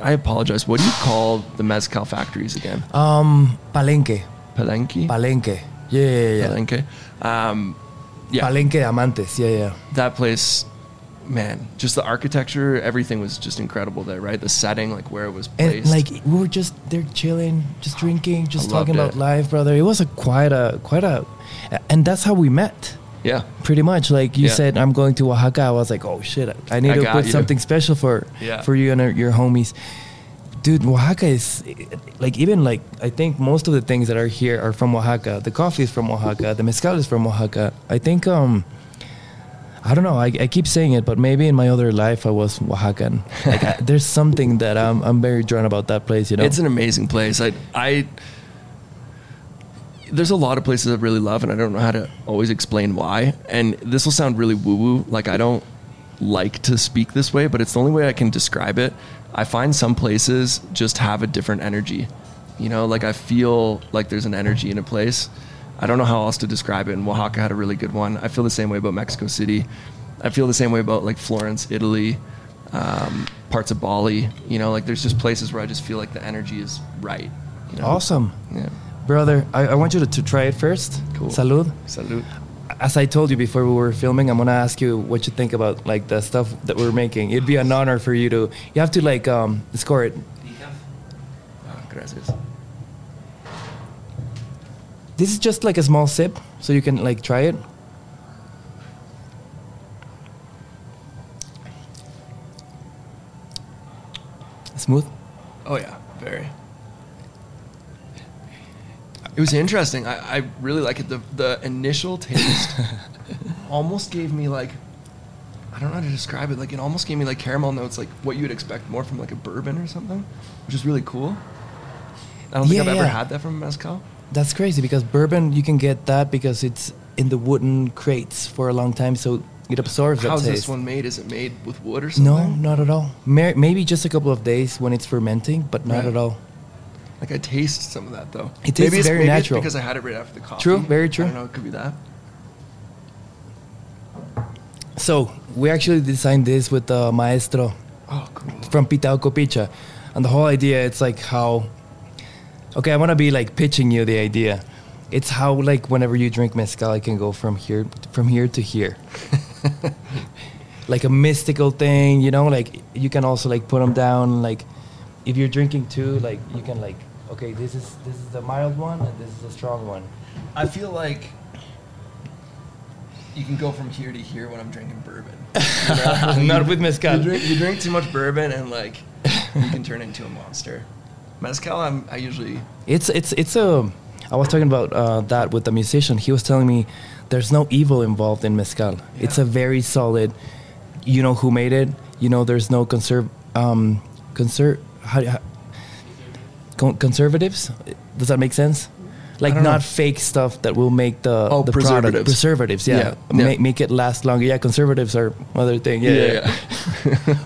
I apologize. What do you call the mezcal factories again? Palenque. Yeah. Palenque. Palenque de Amantes, yeah. That place, man, just the architecture, everything was just incredible there, right? The setting, where it was placed. And, we were just there chilling, just drinking, just talking about life, brother. It was quite a... And that's how we met. Yeah. Pretty much. You said, I'm going to Oaxaca. I was like, oh, shit, I need to put something special for you and your homies. Dude, Oaxaca is, I think most of the things that are here are from Oaxaca. The coffee is from Oaxaca. The mezcal is from Oaxaca. I think, I don't know, I keep saying it, but maybe in my other life I was Oaxacan. There's something that I'm very drawn about that place, It's an amazing place. There's a lot of places I really love, and I don't know how to always explain why. And this will sound really woo-woo. I don't like to speak this way, but it's the only way I can describe it. I find some places just have a different energy. I feel like there's an energy in a place. I don't know how else to describe it, and Oaxaca had a really good one. I feel the same way about Mexico City. I feel the same way about Florence, Italy, parts of Bali. There's just places where I just feel like the energy is right. Awesome. Yeah. Brother, I want you to try it first. Cool. Salud. As I told you before we were filming, I'm going to ask you what you think about the stuff that we're making. It'd be an honor for you to... You have to score it. Gracias. This is just a small sip, so you can try it. Smooth? Oh yeah, very. It was interesting. I really like it. The initial taste almost gave me I don't know how to describe it. It almost gave me caramel notes, what you would expect more from a bourbon or something, which is really cool. I don't think I've ever had that from mezcal. That's crazy because bourbon, you can get that because it's in the wooden crates for a long time, so it absorbs that taste. How's this one made? Is it made with wood or something? No, not at all. Maybe just a couple of days when it's fermenting, but not at all. I taste some of that, though. It tastes very natural. It's because I had it right after the coffee. True, very true. I don't know, it could be that. So, we actually designed this with the maestro from Pitao Copicha. And the whole idea, it's like how... Okay, I want to be like pitching you the idea. It's how like whenever you drink mezcal, I can go from here to here. Like a mystical thing, you know? Like you can also like put them down. Like if you're drinking two, like you can like, okay, this is the mild one and this is the strong one. I feel like you can go from here to here when I'm drinking bourbon. Like, not with mezcal. You drink too much bourbon and like you can turn into a monster. Mezcal, I usually... It's a... I was talking about that with the musician. He was telling me there's no evil involved in mezcal. Yeah. It's a very solid... You know who made it. You know there's no conservatives? Does that make sense? Like not fake stuff that will make the preservatives. Product. Preservatives, yeah. Make it last longer. Yeah, conservatives are another thing. Yeah.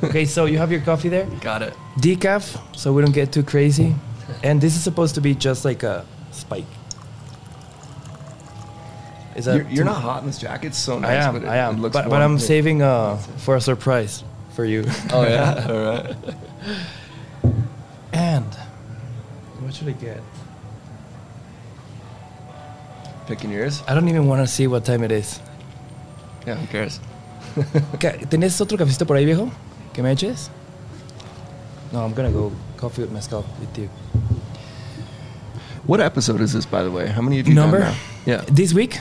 Okay, so you have your coffee there? Got it. Decaf, so we don't get too crazy. And this is supposed to be just like a spike. Is that you're not hot in this jacket? It's so nice. I am. It looks but I'm saving for a surprise for you. Oh, yeah? All right. And what should I get? Picking yours? I don't even want to see what time it is. Yeah, who cares? ¿Tenés otro cafecito por ahí, viejo? ¿Que me eches? No, I'm going to go coffee with mezcal with you. What episode is this, by the way? How many of you done now? Yeah. This week?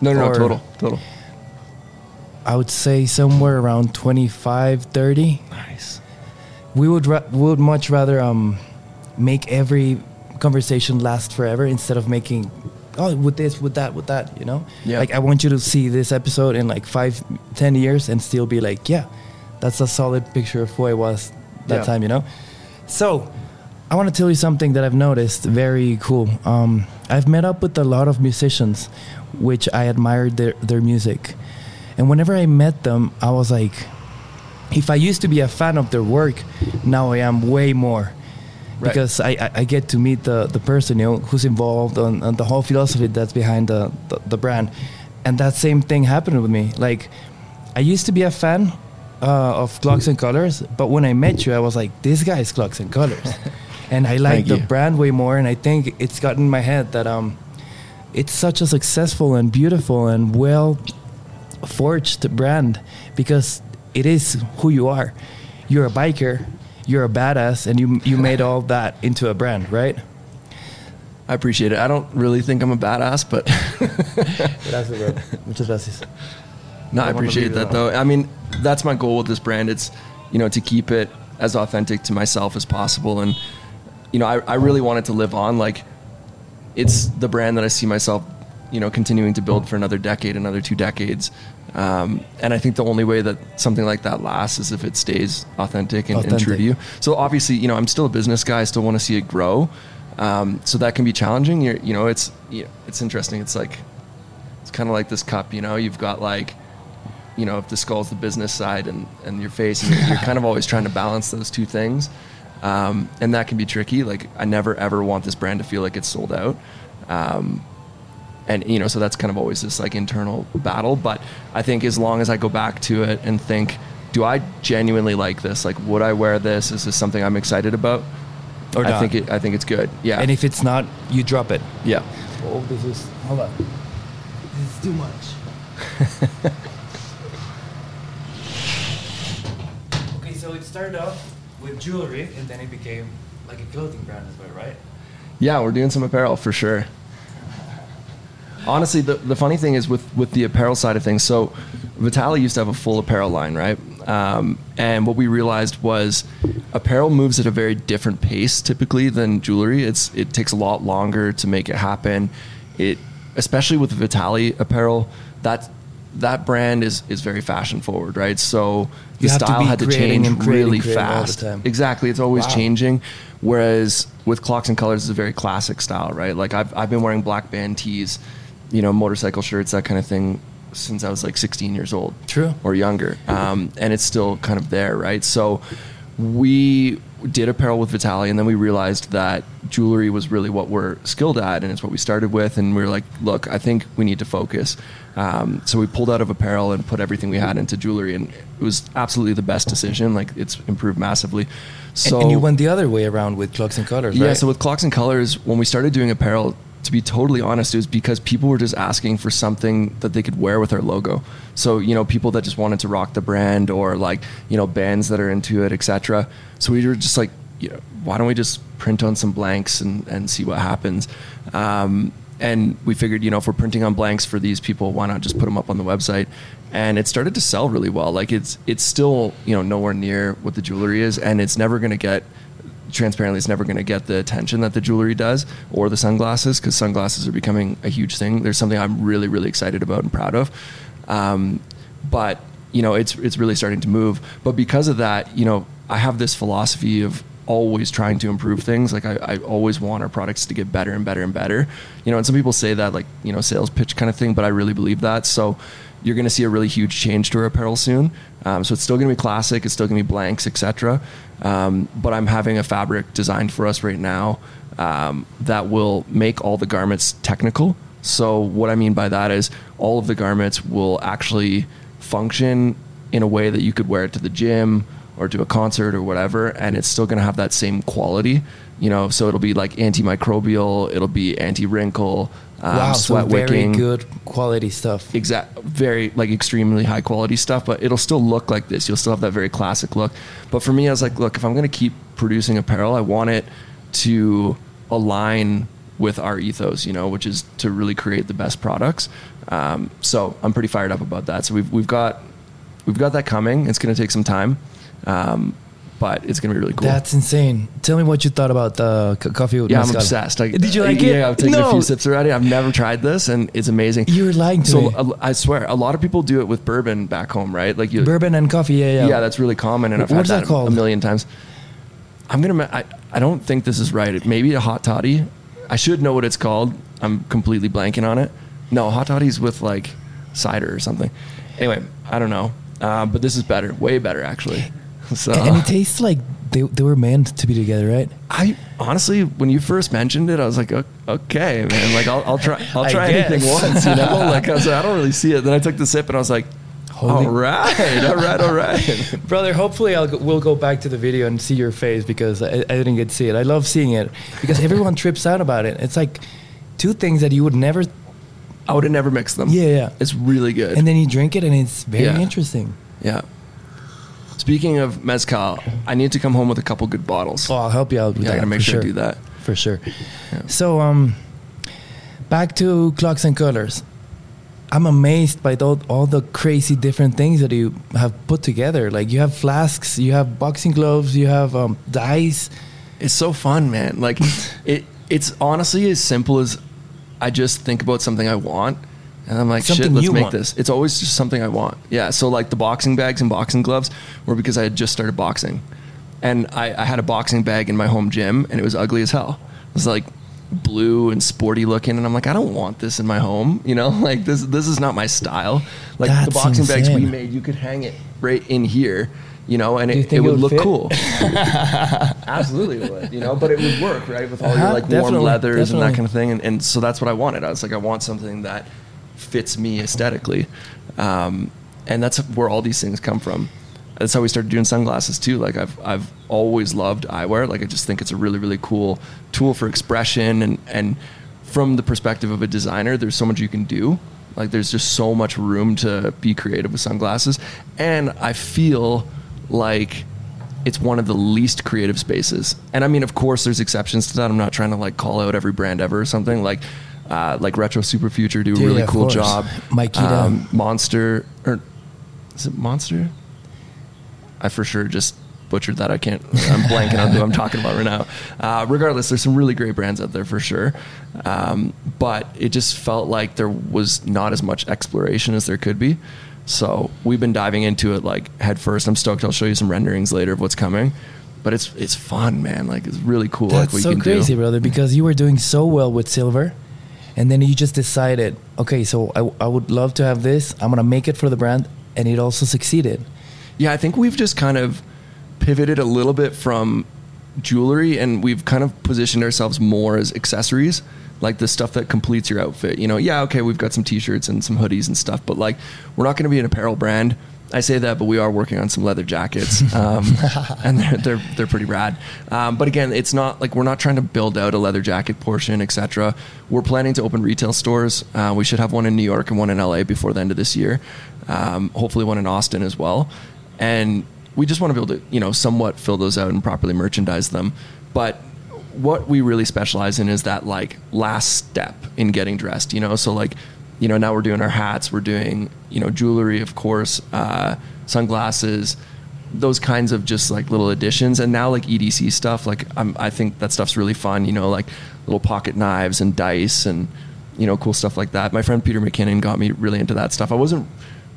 No, total. I would say somewhere around 25, 30. Nice. We would much rather make every conversation last forever instead of making... Oh, with this, with that, you know? Yeah. Like, I want you to see this episode in, like, 5-10 years and still be like, yeah, that's a solid picture of who I was that time, you know? So, I want to tell you something that I've noticed very cool. I've met up with a lot of musicians, which I admired their music. And whenever I met them, I was like, if I used to be a fan of their work, now I am way more. Right. Because I get to meet the person, you know, who's involved on the whole philosophy that's behind the brand. And that same thing happened with me. Like, I used to be a fan of Clocks and Colors, but when I met you, I was like, this guy is Clocks and Colors. And I like the brand way more, and I think it's gotten in my head that it's such a successful and beautiful and well-forged brand because it is who you are. You're a biker. You're a badass, and you made all that into a brand, right? I appreciate it. I don't really think I'm a badass, but... Gracias, bro. Muchas gracias. No, I appreciate that, though. I mean, that's my goal with this brand. It's, you know, to keep it as authentic to myself as possible. And, you know, I really want it to live on. Like, it's the brand that I see myself, you know, continuing to build for another decade, another 2 decades. And I think the only way that something like that lasts is if it stays authentic and true to you. So obviously, you know, I'm still a business guy. I still want to see it grow. So that can be challenging. It's interesting. It's like, it's kind of like this cup, you know, you've got like, you know, if the skull's the business side and your face, and you're kind of always trying to balance those 2 things. And that can be tricky. Like I never, ever want this brand to feel like it's sold out. And, you know, so that's kind of always this like internal battle. But I think as long as I go back to it and think, do I genuinely like this? Like, would I wear this? Is this something I'm excited about? Or not? I think it's good. Yeah. And if it's not, you drop it. Yeah. Oh, hold on. This is too much. Okay, so it started off with jewelry and then it became like a clothing brand as well, right? Yeah, we're doing some apparel for sure. Honestly, the funny thing is with the apparel side of things, so Vitaly used to have a full apparel line, right? And what we realized was apparel moves at a very different pace typically than jewelry. It takes a lot longer to make it happen. It, especially with Vitaly apparel, that brand is very fashion forward, right? So the style had to change really fast. Exactly. It's always changing. Whereas with Clocks and Colors, it's a very classic style, right? Like I've been wearing black band tees, you know, motorcycle shirts, that kind of thing, since I was like 16 years old. True. Or younger. And it's still kind of there, right? So we did apparel with Vitaly, and then we realized that jewelry was really what we're skilled at, and it's what we started with, and we were like, look, I think we need to focus. So we pulled out of apparel and put everything we had into jewelry, and it was absolutely the best decision. Like, it's improved massively. So, and you went the other way around with Clocks and Colors, right? Yeah, so with Clocks and Colors, when we started doing apparel, to be totally honest, it was because people were just asking for something that they could wear with our logo. So, you know, people that just wanted to rock the brand, or like, you know, bands that are into it, etc. So we were just like, you know, why don't we just print on some blanks and see what happens? And we figured, you know, if we're printing on blanks for these people, why not just put them up on the website? And it started to sell really well. Like, it's still, you know, nowhere near what the jewelry is, and it's never going to get, transparently, it's never going to get the attention that the jewelry does, or the sunglasses, because sunglasses are becoming a huge thing. There's something I'm really, really excited about and proud of. But, you know, it's really starting to move. But because of that, you know, I have this philosophy of always trying to improve things. Like, I always want our products to get better and better and better. You know, and some people say that, like, you know, sales pitch kind of thing, but I really believe that. So you're going to see a really huge change to our apparel soon. So it's still going to be classic. It's still going to be blanks, etc. But I'm having a fabric designed for us right now that will make all the garments technical. So what I mean by that is all of the garments will actually function in a way that you could wear it to the gym or to a concert or whatever, and it's still going to have that same quality, you know. So it'll be like antimicrobial, it'll be anti-wrinkle, sweat wicking. Very good quality stuff. Very, like, extremely high quality stuff, but it'll still look like this. You'll still have that very classic look. But for me, I was like, look, if I'm going to keep producing apparel, I want it to align with our ethos, you know, which is to really create the best products. So I'm pretty fired up about that. So we've got that coming. It's going to take some time. But it's going to be really cool. That's insane. Tell me what you thought about the coffee with mezcal. I'm obsessed. Did you like it? Yeah, I've taken a few sips already. I've never tried this, and it's amazing. You were lying to me. So I swear, a lot of people do it with bourbon back home, right? Like bourbon and coffee, yeah. Yeah, that's really common, and I've had that a million times. I don't think this is right. It may be a hot toddy. I should know what it's called. I'm completely blanking on it. No, hot toddy's with, like, cider or something. Anyway, I don't know. But this is better. Way better, actually. So. And it tastes like they were meant to be together, right? I honestly, when you first mentioned it, I was like, okay, man, like I'll try anything once, you know? Like, I was like, I don't really see it. Then I took the sip and I was like, all right. Brother, hopefully we'll go back to the video and see your face, because I didn't get to see it. I love seeing it because everyone trips out about it. It's like two things that you would never... I would have never mixed them. Yeah. It's really good. And then you drink it and it's very interesting. Yeah. Speaking of mezcal, I need to come home with a couple good bottles. Oh, I'll help you out with that. I gotta make sure I do that. For sure. Yeah. So, back to Clocks and Colors. I'm amazed by all the crazy different things that you have put together. Like, you have flasks, you have boxing gloves, you have dice. It's so fun, man. Like, it's honestly as simple as I just think about something I want. And I'm like, something shit, let's make this. It's always just something I want. Yeah, so like the boxing bags and boxing gloves were because I had just started boxing. And I had a boxing bag in my home gym, and it was ugly as hell. It was like blue and sporty looking, and I'm like, I don't want this in my home. You know, like this is not my style. Like, that's the boxing insane. Bags we made, you could hang it right in here, you know, and it would look fit? Cool. Absolutely would, you know, but it would work, right, with all your like warm leathers and that kind of thing. And so that's what I wanted. I was like, I want something that fits me aesthetically, and that's where all these things come from. That's how we started doing sunglasses too. Like, I've always loved eyewear. Like, I just think it's a really, really cool tool for expression, and from the perspective of a designer, there's so much you can do. Like, there's just so much room to be creative with sunglasses, and I feel like it's one of the least creative spaces. And I mean, of course there's exceptions to that. I'm not trying to like call out every brand ever or something. Like Retro Super Future do a really cool job. Monster, or is it Monster? I for sure just butchered that. I'm blanking on who I'm talking about right now. Regardless, there's some really great brands out there for sure. But it just felt like there was not as much exploration as there could be. So we've been diving into it like head first. I'm stoked. I'll show you some renderings later of what's coming. But it's fun, man. Like, it's really cool. That's like, so crazy, brother, because you were doing so well with silver. And then you just decided, okay, so I would love to have this. I'm going to make it for the brand. And it also succeeded. Yeah, I think we've just kind of pivoted a little bit from jewelry, and we've kind of positioned ourselves more as accessories. like the stuff that completes your outfit. You know, yeah, okay, we've got some t-shirts and some hoodies and stuff, but like we're not going to be an apparel brand. I say that, but we are working on some leather jackets, and they're pretty rad. But again, it's not like we're not trying to build out a leather jacket portion, etc. We're planning to open retail stores. We should have one in New York and one in LA before the end of this year. Hopefully one in Austin as well. And we just want to be able to, you know, somewhat fill those out and properly merchandise them. But what we really specialize in is that like last step in getting dressed, you know? So like, you know, now we're doing our hats, we're doing, you know, jewelry, of course, sunglasses, those kinds of just like little additions. And now like EDC stuff, like I think that stuff's really fun, you know, like little pocket knives and dice and, you know, cool stuff like that. My friend Peter McKinnon got me really into that stuff. I wasn't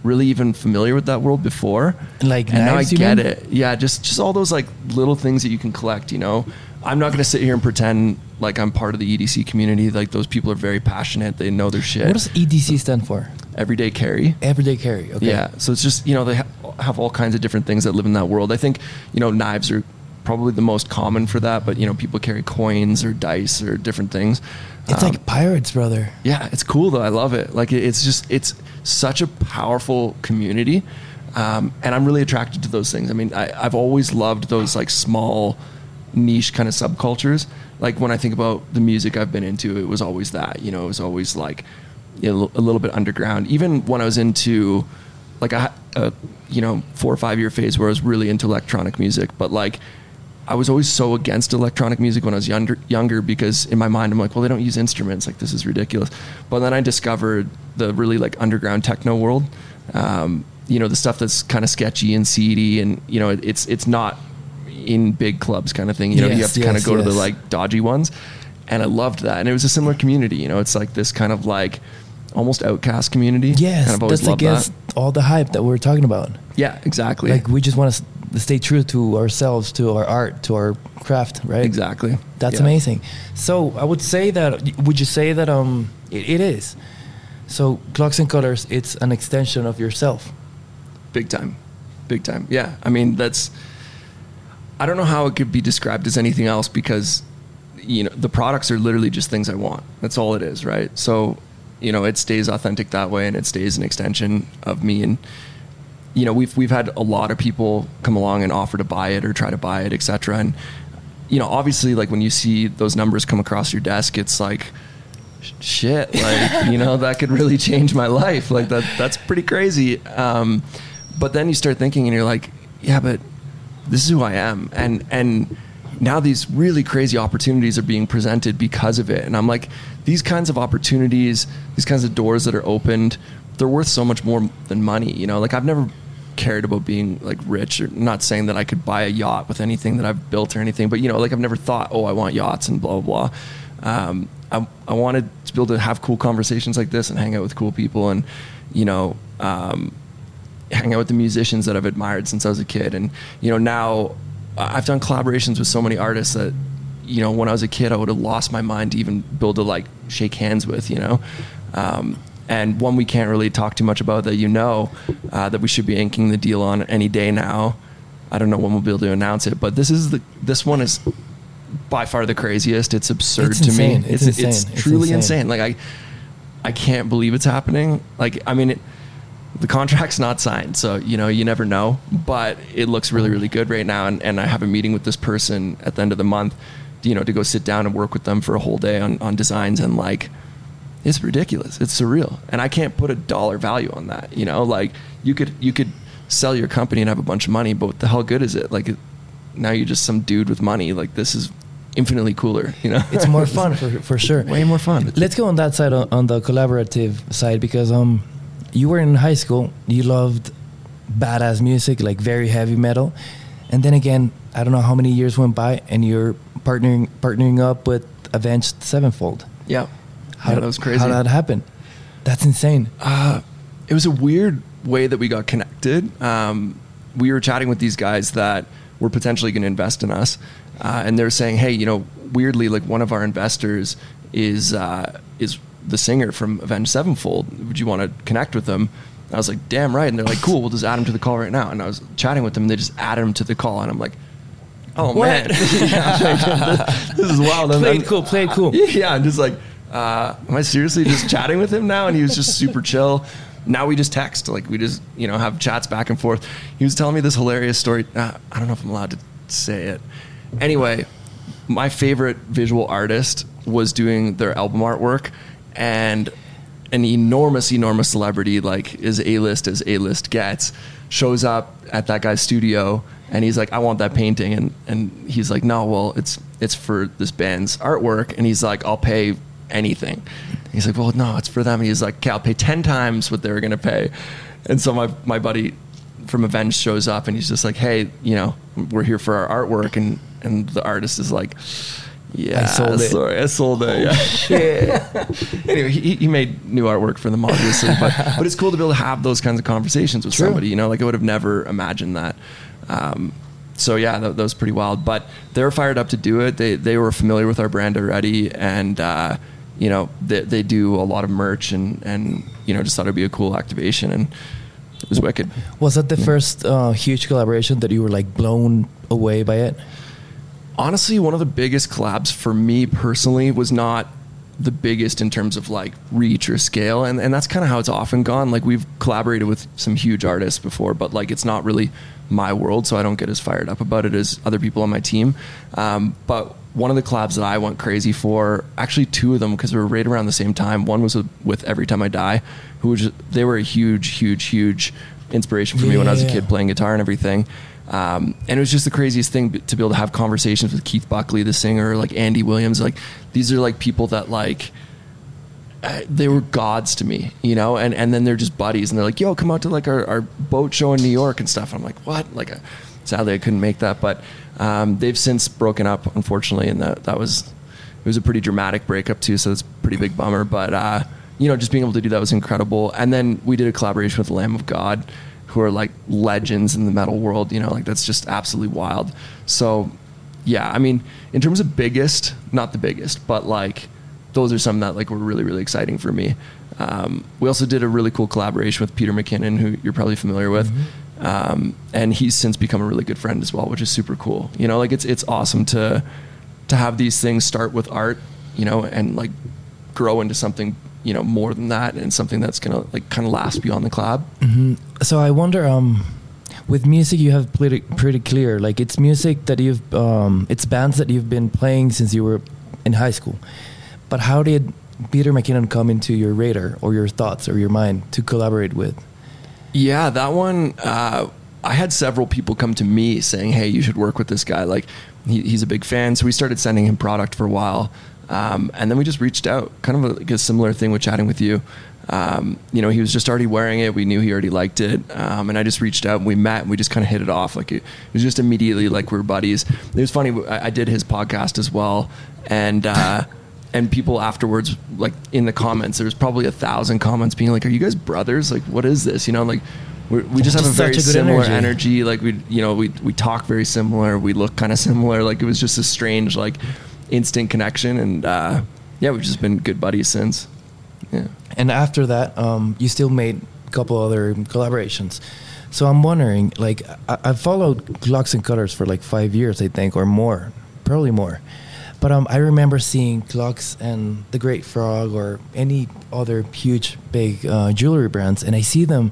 really even familiar with that world before. Like and knives, now I get it. Yeah, just all those like little things that you can collect, you know. I'm not going to sit here and pretend like I'm part of the EDC community. Like those people are very passionate. They know their shit. What does EDC stand for? Everyday carry. Everyday carry. Okay. Yeah. So it's just, you know, they have all kinds of different things that live in that world. I think, you know, knives are probably the most common for that, but you know, people carry coins or dice or different things. It's like pirates, brother. Yeah. It's cool though. I love it. Like it's just, it's such a powerful community. And I'm really attracted to those things. I mean, I've always loved those like small, niche kind of subcultures. Like when I think about the music I've been into, it was always that, you know, it was always like, you know, a little bit underground. Even when I was into like a you know, 4 or 5 year phase where I was really into electronic music, but like I was always so against electronic music when I was younger because in my mind I'm like, well, they don't use instruments, like this is ridiculous. But then I discovered the really like underground techno world, you know, the stuff that's kind of sketchy and seedy and, you know, it's not in big clubs kind of thing, you know, you have to kind of go to the like dodgy ones. And I loved that. And it was a similar community, you know, it's like this kind of like almost outcast community. Yes. And I've always loved that. All the hype that we're talking about. Yeah, exactly. Like we just want to stay true to ourselves, to our art, to our craft, right? Exactly. That's amazing. So I would say that, would you say that it is? So Clocks and Colors, it's an extension of yourself. Big time. Big time. Yeah. I mean, that's, I don't know how it could be described as anything else because, you know, the products are literally just things I want. That's all it is, right? So, you know, it stays authentic that way and it stays an extension of me. And, you know, we've had a lot of people come along and offer to buy it or try to buy it, et cetera. And, you know, obviously, like when you see those numbers come across your desk, it's like, shit, like, you know, that could really change my life. Like that's pretty crazy. But then you start thinking and you're like, yeah, but this is who I am. And now these really crazy opportunities are being presented because of it. And I'm like, these kinds of opportunities, these kinds of doors that are opened, they're worth so much more than money. You know, like I've never cared about being like rich, or not saying that I could buy a yacht with anything that I've built or anything, but you know, like I've never thought, oh, I want yachts and blah, blah, blah. I wanted to be able to have cool conversations like this and hang out with cool people and, you know, hang out with the musicians that I've admired since I was a kid. And, you know, now I've done collaborations with so many artists that, you know, when I was a kid, I would have lost my mind to even be able to like shake hands with, you know? And one we can't really talk too much about that, you know, that we should be inking the deal on any day now. I don't know when we'll be able to announce it, but this one is by far the craziest. It's absurd to me. It's truly insane. Like I can't believe it's happening. Like, I mean, the contract's not signed, so, you know, you never know, but it looks really, really good right now. And I have a meeting with this person at the end of the month, you know, to go sit down and work with them for a whole day on designs. And like, it's ridiculous. It's surreal. And I can't put a dollar value on that. You know, like you could sell your company and have a bunch of money, but what the hell good is it? Like now you're just some dude with money. Like this is infinitely cooler, you know? It's more fun for sure. Way more fun. Let's go on that side, on the collaborative side, because, you were in high school, you loved badass music, like very heavy metal. And then again, I don't know how many years went by and you're partnering up with Avenged Sevenfold. Yeah. That was crazy. How did that happen? That's insane. It was a weird way that we got connected. We were chatting with these guys that were potentially going to invest in us. And they're saying, hey, you know, weirdly, like one of our investors is the singer from Avenged Sevenfold. Would you want to connect with them? I was like, damn right. And they're like, cool, we'll just add him to the call right now. And I was chatting with them and they just added him to the call. And I'm like, oh, what? Man. This is wild. Played cool. Yeah, I'm just like, Am I seriously just chatting with him now? And he was just super chill. Now we just text, like we just, you know, have chats back and forth. He was telling me this hilarious story. I don't know if I'm allowed to say it. Anyway, my favorite visual artist was doing their album artwork, and an enormous celebrity, like as A-list gets, shows up at that guy's studio, and he's like, I want that painting. And he's like, no, well, it's for this band's artwork. And he's like, I'll pay anything. And he's like, well, no, it's for them. And he's like, okay, I'll pay 10 times what they were going to pay. And so my buddy from Avenged shows up, and he's just like, hey, you know, we're here for our artwork. And the artist is like, yeah, I sold it. Oh, yeah. Shit. Anyway, he made new artwork for them, obviously, but it's cool to be able to have those kinds of conversations with somebody, you know, like I would have never imagined that. So yeah, that was pretty wild, but they were fired up to do it. They were familiar with our brand already, and you know, they do a lot of merch, and you know, just thought it'd be a cool activation, and it was wicked. Was that the first huge collaboration that you were like blown away by it? Honestly, one of the biggest collabs for me personally was not the biggest in terms of like reach or scale, and that's kind of how it's often gone. Like we've collaborated with some huge artists before, but like it's not really my world, so I don't get as fired up about it as other people on my team. But one of the collabs that I went crazy for, actually two of them, because we were right around the same time. One was with Every Time I Die, they were a huge inspiration for me when I was a kid playing guitar and everything. And it was just the craziest thing to be able to have conversations with Keith Buckley, the singer, like Andy Williams. Like these are like people that like, they were gods to me, you know? And then they're just buddies, and they're like, yo, come out to like our boat show in New York and stuff. And I'm like, what? Like, sadly I couldn't make that, but, they've since broken up, unfortunately. And it was a pretty dramatic breakup too. So it's a pretty big bummer, but, you know, just being able to do that was incredible. And then we did a collaboration with Lamb of God, who are like legends in the metal world, you know, like that's just absolutely wild. So yeah, I mean, in terms of biggest, not the biggest, but like those are some that like were really, really exciting for me. We also did a really cool collaboration with Peter McKinnon, who you're probably familiar with. Mm-hmm. And he's since become a really good friend as well, which is super cool. You know, like it's awesome to have these things start with art, you know, and like grow into something, you know, more than that, and something that's going to like kind of last beyond the collab. Mm-hmm. So I wonder, with music, you have pretty clear, like it's music that you've, it's bands that you've been playing since you were in high school, but how did Peter McKinnon come into your radar or your thoughts or your mind to collaborate with? Yeah, that one, I had several people come to me saying, hey, you should work with this guy. Like he's a big fan. So we started sending him product for a while. And then we just reached out, kind of like a similar thing with chatting with you. You know, he was just already wearing it. We knew he already liked it. And I just reached out, and we met, and we just kind of hit it off. Like it was just immediately like we were buddies. It was funny. I did his podcast as well. And people afterwards, like in the comments, there was probably 1,000 comments being like, are you guys brothers? Like, what is this? You know, like we just have a very similar energy. Like we talk very similar. We look kind of similar. Like it was just a strange, like, instant connection, and yeah, we've just been good buddies since. Yeah. And after that, you still made a couple other collaborations. So I'm wondering, like, I followed Clocks and Colors for like 5 years, I think, or more, probably more. But I remember seeing Clocks and The Great Frog or any other huge, big jewelry brands, and I see them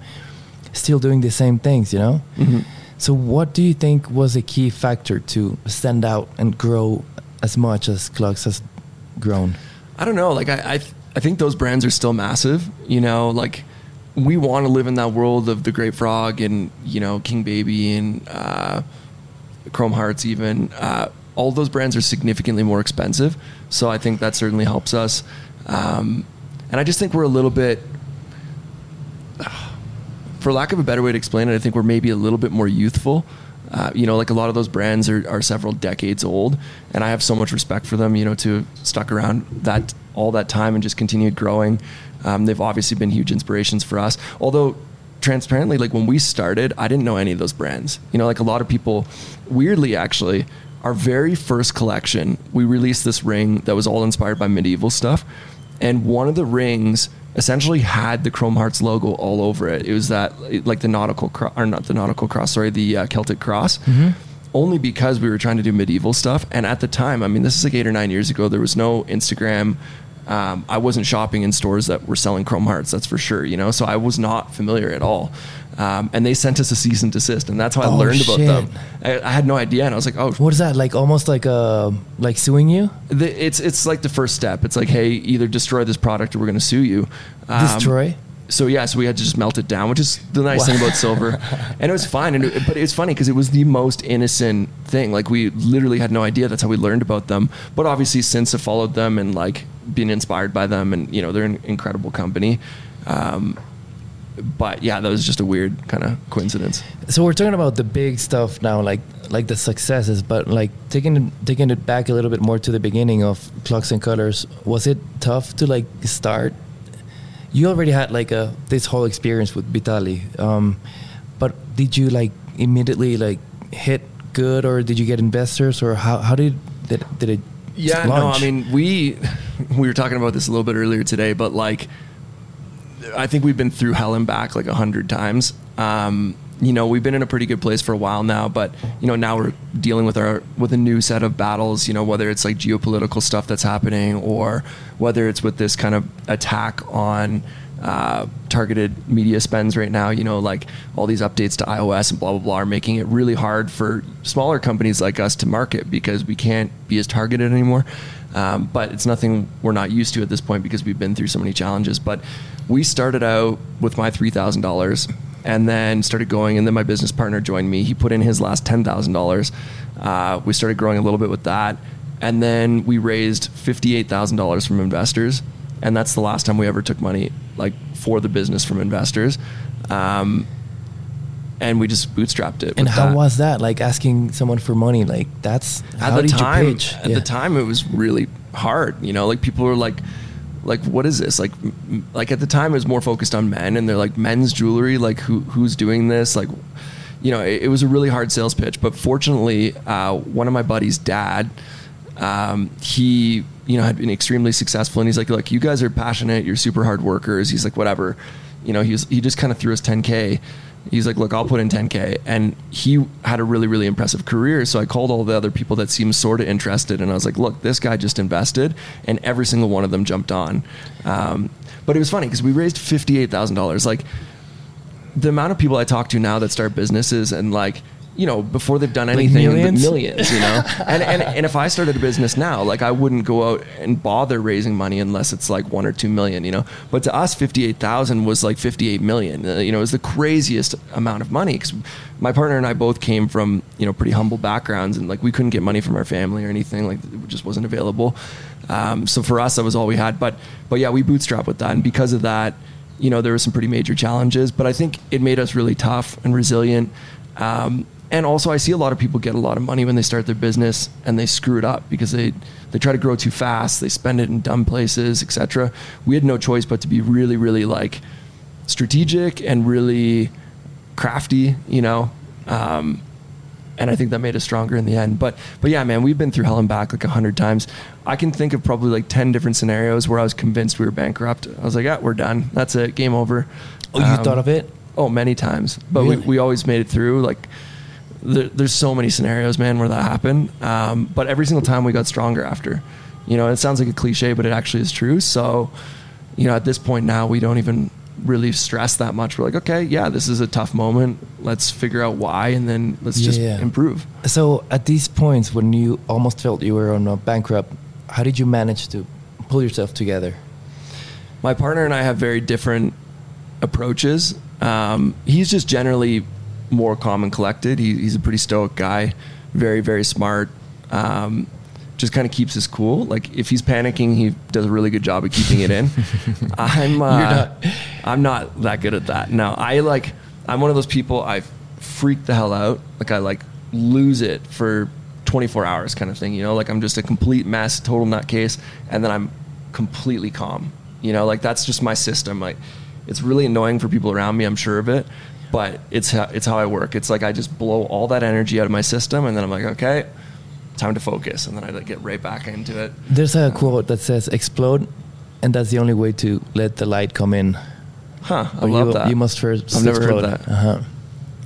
still doing the same things, you know? Mm-hmm. So what do you think was a key factor to stand out and grow as much as Clocks has grown? I don't know. Like I think those brands are still massive, you know, like we want to live in that world of The Great Frog and, you know, King Baby and, Chrome Hearts, even, all those brands are significantly more expensive. So I think that certainly helps us. And I just think we're a little bit, for lack of a better way to explain it, I think we're maybe a little bit more youthful. You know, like a lot of those brands are several decades old, and I have so much respect for them, you know, to have stuck around that all that time and just continued growing. They've obviously been huge inspirations for us. Although transparently, like when we started, I didn't know any of those brands, you know, like a lot of people, weirdly, actually, our very first collection, we released this ring that was all inspired by medieval stuff. And one of the rings essentially had the Chrome Hearts logo all over it. It was that, like the nautical cross, or not the nautical cross, sorry, the Celtic cross, mm-hmm. only because we were trying to do medieval stuff. And at the time, I mean, this is like 8 or 9 years ago, there was no Instagram, I wasn't shopping in stores that were selling Chrome Hearts, that's for sure, you know, so I was not familiar at all. And they sent us a cease and desist, and that's how I learned about them. I had no idea, and I was like, "Oh, what is that? Like almost like suing you?" It's like the first step. It's like, "Hey, either destroy this product, or we're going to sue you." Destroy. So we had to just melt it down, which is the nice thing about silver, and it was fine. But it's funny because it was the most innocent thing. Like we literally had no idea. That's how we learned about them. But obviously, since have followed them and like been inspired by them, and you know they're an incredible company. But yeah, that was just a weird kind of coincidence. So we're talking about the big stuff now, like the successes, but like taking it back a little bit more to the beginning of Clocks and Colors, was it tough to like start? You already had like this whole experience with Vitaly, but did you like immediately like hit good, or did you get investors, or how did it launch? Yeah, no, I mean we were talking about this a little bit earlier today, but like. I think we've been through hell and back like 100 times. You know, we've been in a pretty good place for a while now, but you know, now we're dealing with a new set of battles, you know, whether it's like geopolitical stuff that's happening or whether it's with this kind of attack on targeted media spends right now, you know, like all these updates to iOS and blah, blah, blah are making it really hard for smaller companies like us to market because we can't be as targeted anymore. But it's nothing we're not used to at this point because we've been through so many challenges. But we started out with my $3,000 and then started going, and then my business partner joined me. He put in his last $10,000. We started growing a little bit with that. And then we raised $58,000 from investors. And that's the last time we ever took money like for the business from investors. And we just bootstrapped it. And how was that? Like asking someone for money, like that's how did you pitch? At the time, it was really hard. You know, like people were like what is this? Like at the time, it was more focused on men, and they're like men's jewelry. Like who's doing this? Like, you know, it was a really hard sales pitch. But fortunately, one of my buddies' dad, he you know had been extremely successful, and he's like, look, you guys are passionate. You're super hard workers. He's like, whatever. You know, he just kind of threw us $10K. He's like, look, I'll put in $10K. And he had a really, really impressive career. So I called all the other people that seemed sort of interested. And I was like, look, this guy just invested. And every single one of them jumped on. But it was funny because we raised $58,000. Like the amount of people I talk to now that start businesses and like, you know, before they've done anything, like millions, you know, and if I started a business now, like I wouldn't go out and bother raising money unless it's like 1 or 2 million, you know, but to us, 58,000 was like 58 million, you know, it was the craziest amount of money. Cause my partner and I both came from, you know, pretty humble backgrounds, and like, we couldn't get money from our family or anything, like it just wasn't available. So for us, that was all we had, but yeah, we bootstrapped with that. And because of that, you know, there were some pretty major challenges, but I think it made us really tough and resilient. And also I see a lot of people get a lot of money when they start their business and they screw it up because they try to grow too fast. They spend it in dumb places, etc. We had no choice but to be really, really like strategic and really crafty, you know? And I think that made us stronger in the end. But yeah, man, we've been through hell and back like 100 times. I can think of probably like 10 different scenarios where I was convinced we were bankrupt. I was like, yeah, we're done. That's it. Game over. Oh, you thought of it? Oh, many times. But really? we always made it through. Like, there's so many scenarios, man, where that happened. But every single time we got stronger after, you know, it sounds like a cliche, but it actually is true. So, you know, at this point now, we don't even really stress that much. We're like, okay, yeah, this is a tough moment. Let's figure out why. And then let's just improve. So at these points when you almost felt you were on a bankrupt, how did you manage to pull yourself together? My partner and I have very different approaches. He's just generally more calm and collected. He's a pretty stoic guy, very, very smart. Just kind of keeps his cool. Like if he's panicking, he does a really good job of keeping it in. I'm not that good at that. No, I'm one of those people, I freak the hell out. Like I like lose it for 24 hours kind of thing, you know, like I'm just a complete mess, total nutcase. And then I'm completely calm, you know, like that's just my system. Like it's really annoying for people around me. I'm sure of it. But it's how I work. It's like I just blow all that energy out of my system, and then I'm like, okay, time to focus. And then I like get right back into it. There's a quote that says, explode, and that's the only way to let the light come in. Huh, I love that. You must first explode. I've never heard that. Uh-huh.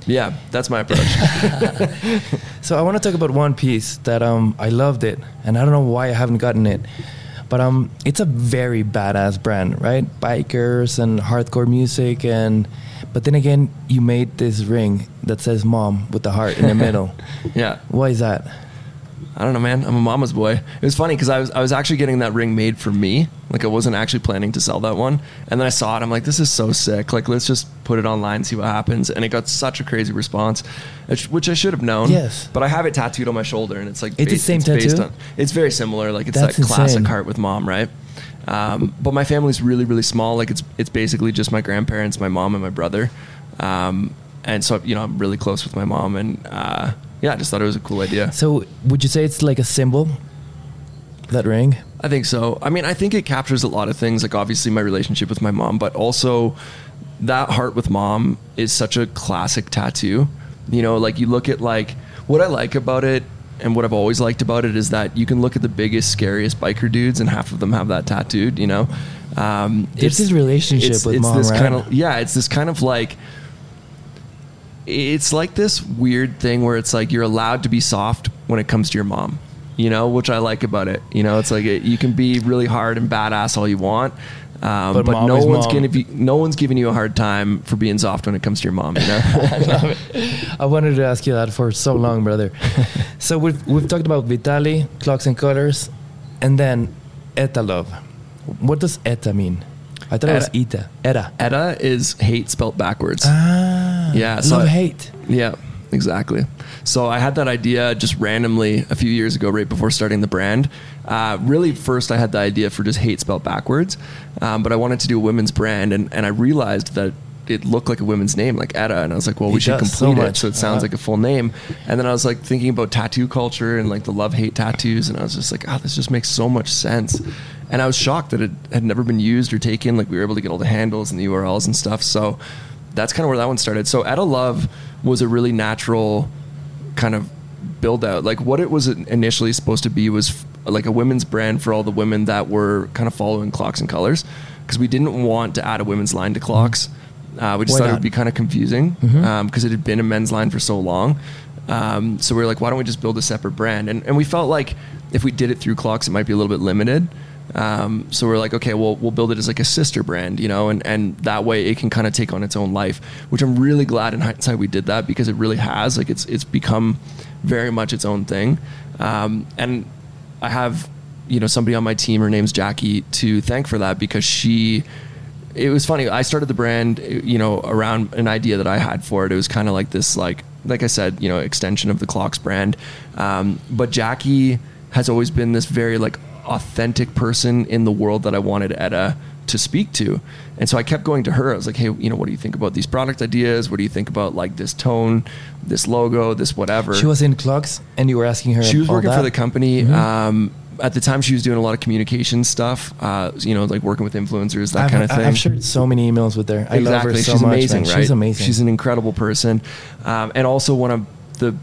Yeah, that's my approach. So I want to talk about one piece that I loved it, and I don't know why I haven't gotten it. But it's a very badass brand, right? Bikers and hardcore music, but then again, you made this ring that says "Mom" with the heart in the middle. Yeah. Why is that? I don't know, man. I'm a mama's boy. It was funny because I was actually getting that ring made for me. Like, I wasn't actually planning to sell that one. And then I saw it. I'm like, this is so sick. Like, let's just put it online, see what happens. And it got such a crazy response, which I should have known. Yes. But I have it tattooed on my shoulder, and it's like... It's the same tattoo? It's very similar. Like, it's that classic heart with mom, right? But my family's really, really small. Like, it's basically just my grandparents, my mom, and my brother. And so, you know, I'm really close with my mom, and... yeah, I just thought it was a cool idea. So would you say it's like a symbol, that ring? I think so. I mean, I think it captures a lot of things, like obviously my relationship with my mom, but also that heart with mom is such a classic tattoo. You know, like, you look at, like, what I like about it and what I've always liked about it is that you can look at the biggest, scariest biker dudes and half of them have that tattooed, you know? It's his relationship with mom, right? It's this kind of like... It's like this weird thing where it's like you're allowed to be soft when it comes to your mom, you know, which I like about it. You know, it's like you can be really hard and badass all you want, but no one's giving you a hard time for being soft when it comes to your mom. You know? I love it. I wanted to ask you that for so long, brother. So we've talked about Vitaly, Clocks and Colors, and then Ettalove. What does Etta mean? I thought it was Ita. Eta. Eta is hate spelt backwards. Yeah, so love hate. Yeah, exactly. So I had that idea just randomly a few years ago, right before starting the brand. Really, first I had the idea for just hate spelled backwards, but I wanted to do a women's brand, and I realized that it looked like a women's name, like Etta, and I was like, well, we should complete it so it sounds like a full name. And then I was like thinking about tattoo culture and like the love-hate tattoos, and I was just like, this just makes so much sense. And I was shocked that it had never been used or taken. Like, we were able to get all the handles and the URLs and stuff, so... That's kind of where that one started. So Ettalove was a really natural kind of build out. Like, what it was initially supposed to be was like a women's brand for all the women that were kind of following Clocks and Colors, because we didn't want to add a women's line to Clocks. We just thought it would be kind of confusing because it had been a men's line for so long. So we were like, why don't we just build a separate brand? And we felt like if we did it through Clocks, it might be a little bit limited. So we're like, okay, well, we'll build it as like a sister brand, you know, and that way it can kind of take on its own life, which I'm really glad in hindsight we did that, because it really has, like, it's become very much its own thing. And I have, you know, somebody on my team, her name's Jackie, to thank for that, because it was funny. I started the brand, you know, around an idea that I had for it. It was kind of like this, like I said, you know, extension of the Clocks brand. But Jackie has always been this very like authentic person in the world that I wanted Etta to speak to. And so I kept going to her. I was like, hey, you know, what do you think about these product ideas? What do you think about like this tone, this logo, this whatever? She was in Clocks and you were asking her. She was working for the company. Mm-hmm. At the time she was doing a lot of communication stuff, you know, like working with influencers, that kind of thing. I've shared so many emails with her. I love her so much. Amazing, right? She's amazing. She's an incredible person. And also one of the,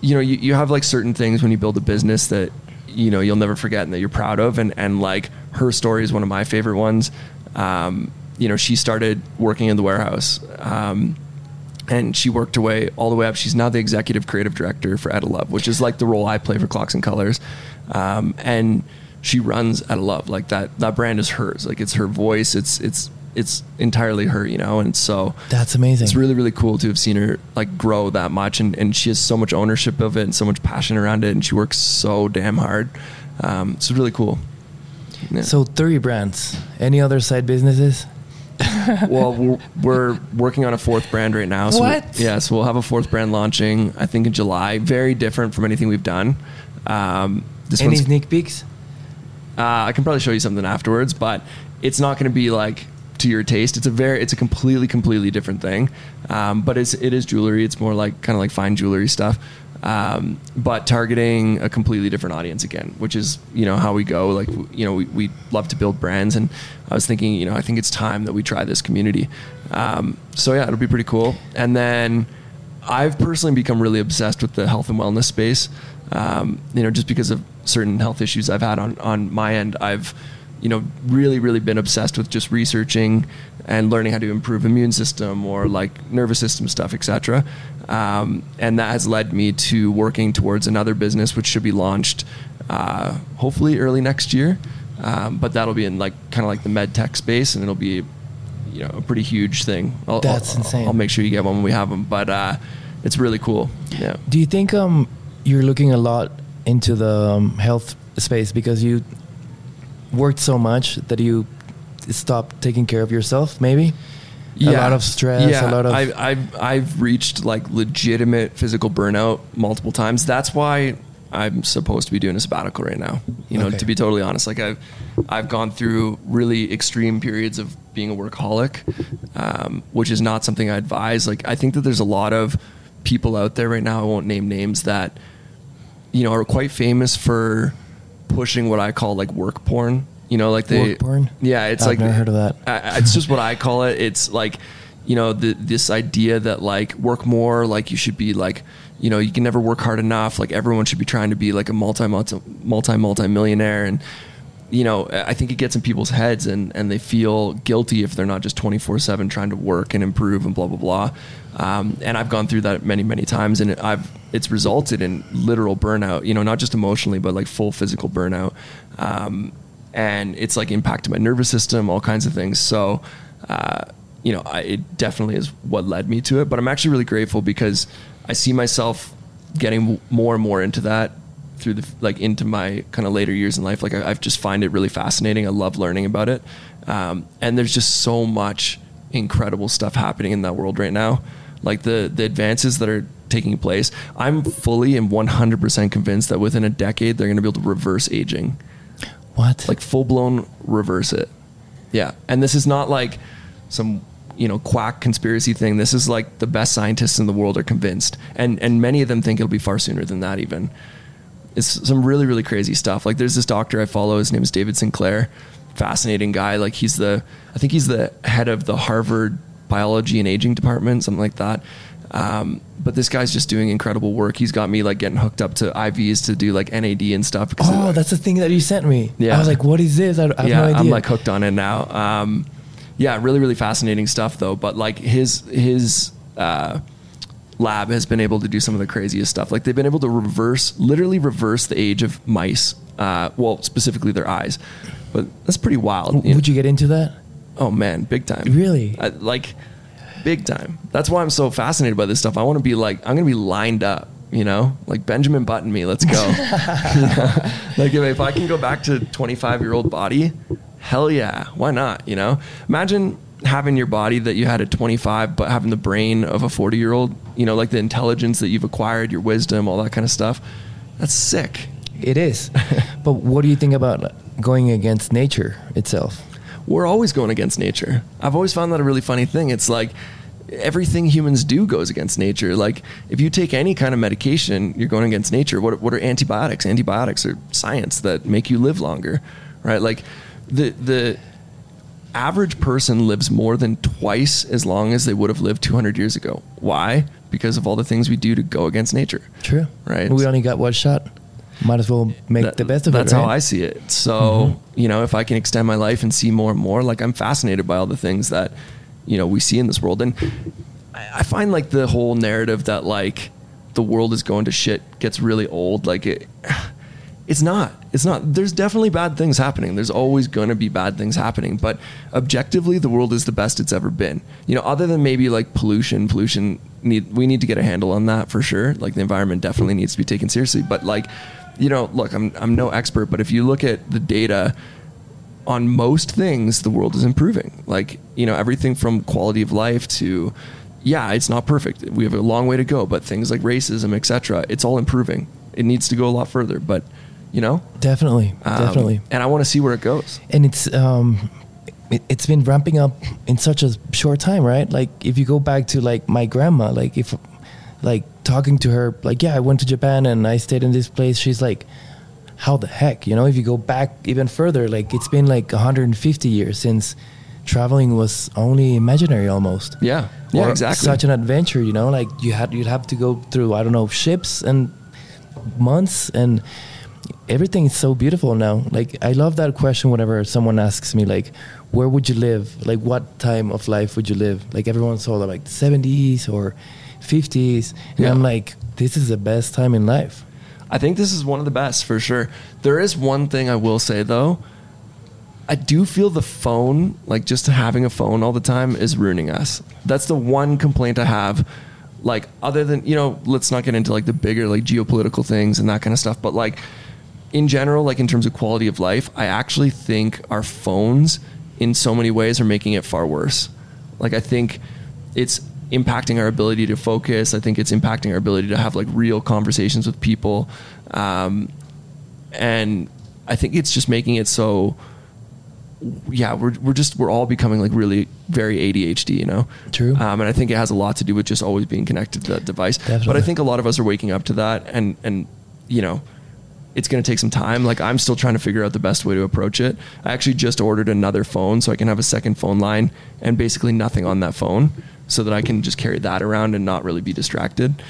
you know, you have like certain things when you build a business that, you know, you'll never forget and that you're proud of. And like her story is one of my favorite ones. You know, she started working in the warehouse, and she worked her way all the way up. She's now the executive creative director for Ettalove, which is like the role I play for Clocks and Colors. And she runs Ettalove, like that brand is hers. Like, it's her voice. It's entirely her, you know? And so that's amazing. It's really, really cool to have seen her like grow that much. And she has so much ownership of it and so much passion around it. And she works so damn hard. So it's really cool. Yeah. So 30 brands, any other side businesses? Well, we're working on a fourth brand right now. So what? So we'll have a fourth brand launching, I think in July, very different from anything we've done. Any sneak peeks? I can probably show you something afterwards, but it's not going to be like, to your taste. It's a completely different thing. But it is jewelry. It's more like kind of like fine jewelry stuff. But targeting a completely different audience again, which is, you know, how we go. Like, you know, we love to build brands, and I was thinking, you know, I think it's time that we try this community. So yeah, it'll be pretty cool. And then I've personally become really obsessed with the health and wellness space. You know, just because of certain health issues I've had on my end, I've, you know, really, really been obsessed with just researching and learning how to improve immune system or like nervous system stuff, etc. And that has led me to working towards another business, which should be launched hopefully early next year. But that'll be in like kind of like the med tech space, and it'll be, you know, a pretty huge thing. That's insane. I'll make sure you get one when we have them, but it's really cool. Yeah. Do you think you're looking a lot into the health space because you worked so much that you stopped taking care of yourself? Maybe. Yeah. A lot of stress. Yeah. A lot of. I've reached like legitimate physical burnout multiple times. That's why I'm supposed to be doing a sabbatical right now, you know, okay. To be totally honest, like I've gone through really extreme periods of being a workaholic, which is not something I advise. Like, I think that there's a lot of people out there right now, I won't name names, that, you know, are quite famous for pushing what I call like work porn, you know, like they, work porn? Yeah, it's I've like, never heard of that. It's just what I call it. It's like, you know, this idea that like work more, like you should be like, you know, you can never work hard enough. Like everyone should be trying to be like a multi-millionaire. And, you know, I think it gets in people's heads and they feel guilty if they're not just 24/7 trying to work and improve and blah, blah, blah. And I've gone through that many, many times, and it's resulted in literal burnout, you know, not just emotionally, but like full physical burnout. And it's like impacted my nervous system, all kinds of things. So, you know, it definitely is what led me to it, but I'm actually really grateful because I see myself getting more and more into that through the, like into my kind of later years in life. Like I just find it really fascinating. I love learning about it. And there's just so much incredible stuff happening in that world right now. Like the advances that are taking place, I'm fully and 100% convinced that within a decade, they're going to be able to reverse aging. What? Like full blown reverse it. Yeah. And this is not like some, you know, quack conspiracy thing. This is like the best scientists in the world are convinced. And many of them think it'll be far sooner than that even. It's some really, really crazy stuff. Like there's this doctor I follow, his name is David Sinclair, fascinating guy. Like he's the head of the Harvard biology and aging department, something like that. But this guy's just doing incredible work. He's got me like getting hooked up to IVs to do like NAD and stuff. Oh, that's the thing that you sent me. Yeah. I was like, what is this? I have no idea. I'm like hooked on it now. Yeah, really, really fascinating stuff though. But like his lab has been able to do some of the craziest stuff. Like they've been able to literally reverse the age of mice. Well, specifically their eyes, but that's pretty wild. Would you get into that? Oh man, big time. Really? Like big time. That's why I'm so fascinated by this stuff. I want to be like, I'm going to be lined up, you know, like Benjamin Button me, let's go. You know? Like if I can go back to 25-year-old body, hell yeah. Why not? You know, imagine having your body that you had at 25, but having the brain of a 40-year-old, you know, like the intelligence that you've acquired, your wisdom, all that kind of stuff. That's sick. It is. But what do you think about going against nature itself? We're always going against nature. I've always found that a really funny thing. It's like everything humans do goes against nature. Like if you take any kind of medication, you're going against nature. What are antibiotics? Antibiotics are science that make you live longer, right? Like, the average person lives more than twice as long as they would have lived 200 years ago. Why? Because of all the things we do to go against nature. True. Right. We only got one shot. Might as well make the best of it. That's how I see it. So, You know, if I can extend my life and see more and more, like I'm fascinated by all the things that, you know, we see in this world. And I find like the whole narrative that like the world is going to shit gets really old. Like It's not. There's definitely bad things happening. There's always going to be bad things happening. But objectively, the world is the best it's ever been. You know, other than maybe like pollution, we need to get a handle on that for sure. Like the environment definitely needs to be taken seriously. But like, you know, look, I'm no expert, but if you look at the data on most things, the world is improving. Like, you know, everything from quality of life to, yeah, it's not perfect. We have a long way to go, but things like racism, etc., it's all improving. It needs to go a lot further, but you know? Definitely. And I want to see where it goes. And it's been ramping up in such a short time, right? Like if you go back to like my grandma, like if like talking to her, like, yeah, I went to Japan and I stayed in this place. She's like, how the heck? You know, if you go back even further, like it's been like 150 years since traveling was only imaginary almost. Yeah. Yeah, or exactly. Such an adventure, you know, like you'd have to go through, I don't know, ships and months, and everything is so beautiful now. Like I love that question whenever someone asks me like, where would you live? Like what time of life would you live? Like everyone's all like 70s or 50s. And yeah. I'm like, this is the best time in life. I think this is one of the best for sure. There is one thing I will say though, I do feel the phone, like just having a phone all the time is ruining us. That's the one complaint I have. Like other than, you know, let's not get into like the bigger like geopolitical things and that kind of stuff. But like in general, like in terms of quality of life, I actually think our phones in so many ways are making it far worse. Like I think it's impacting our ability to focus. I think it's impacting our ability to have like real conversations with people. And I think it's just making it so, yeah, we're all becoming like really very ADHD, you know? True. And I think it has a lot to do with just always being connected to that device. Definitely. But I think a lot of us are waking up to that and you know, it's going to take some time. Like I'm still trying to figure out the best way to approach it. I actually just ordered another phone so I can have a second phone line and basically nothing on that phone so that I can just carry that around and not really be distracted.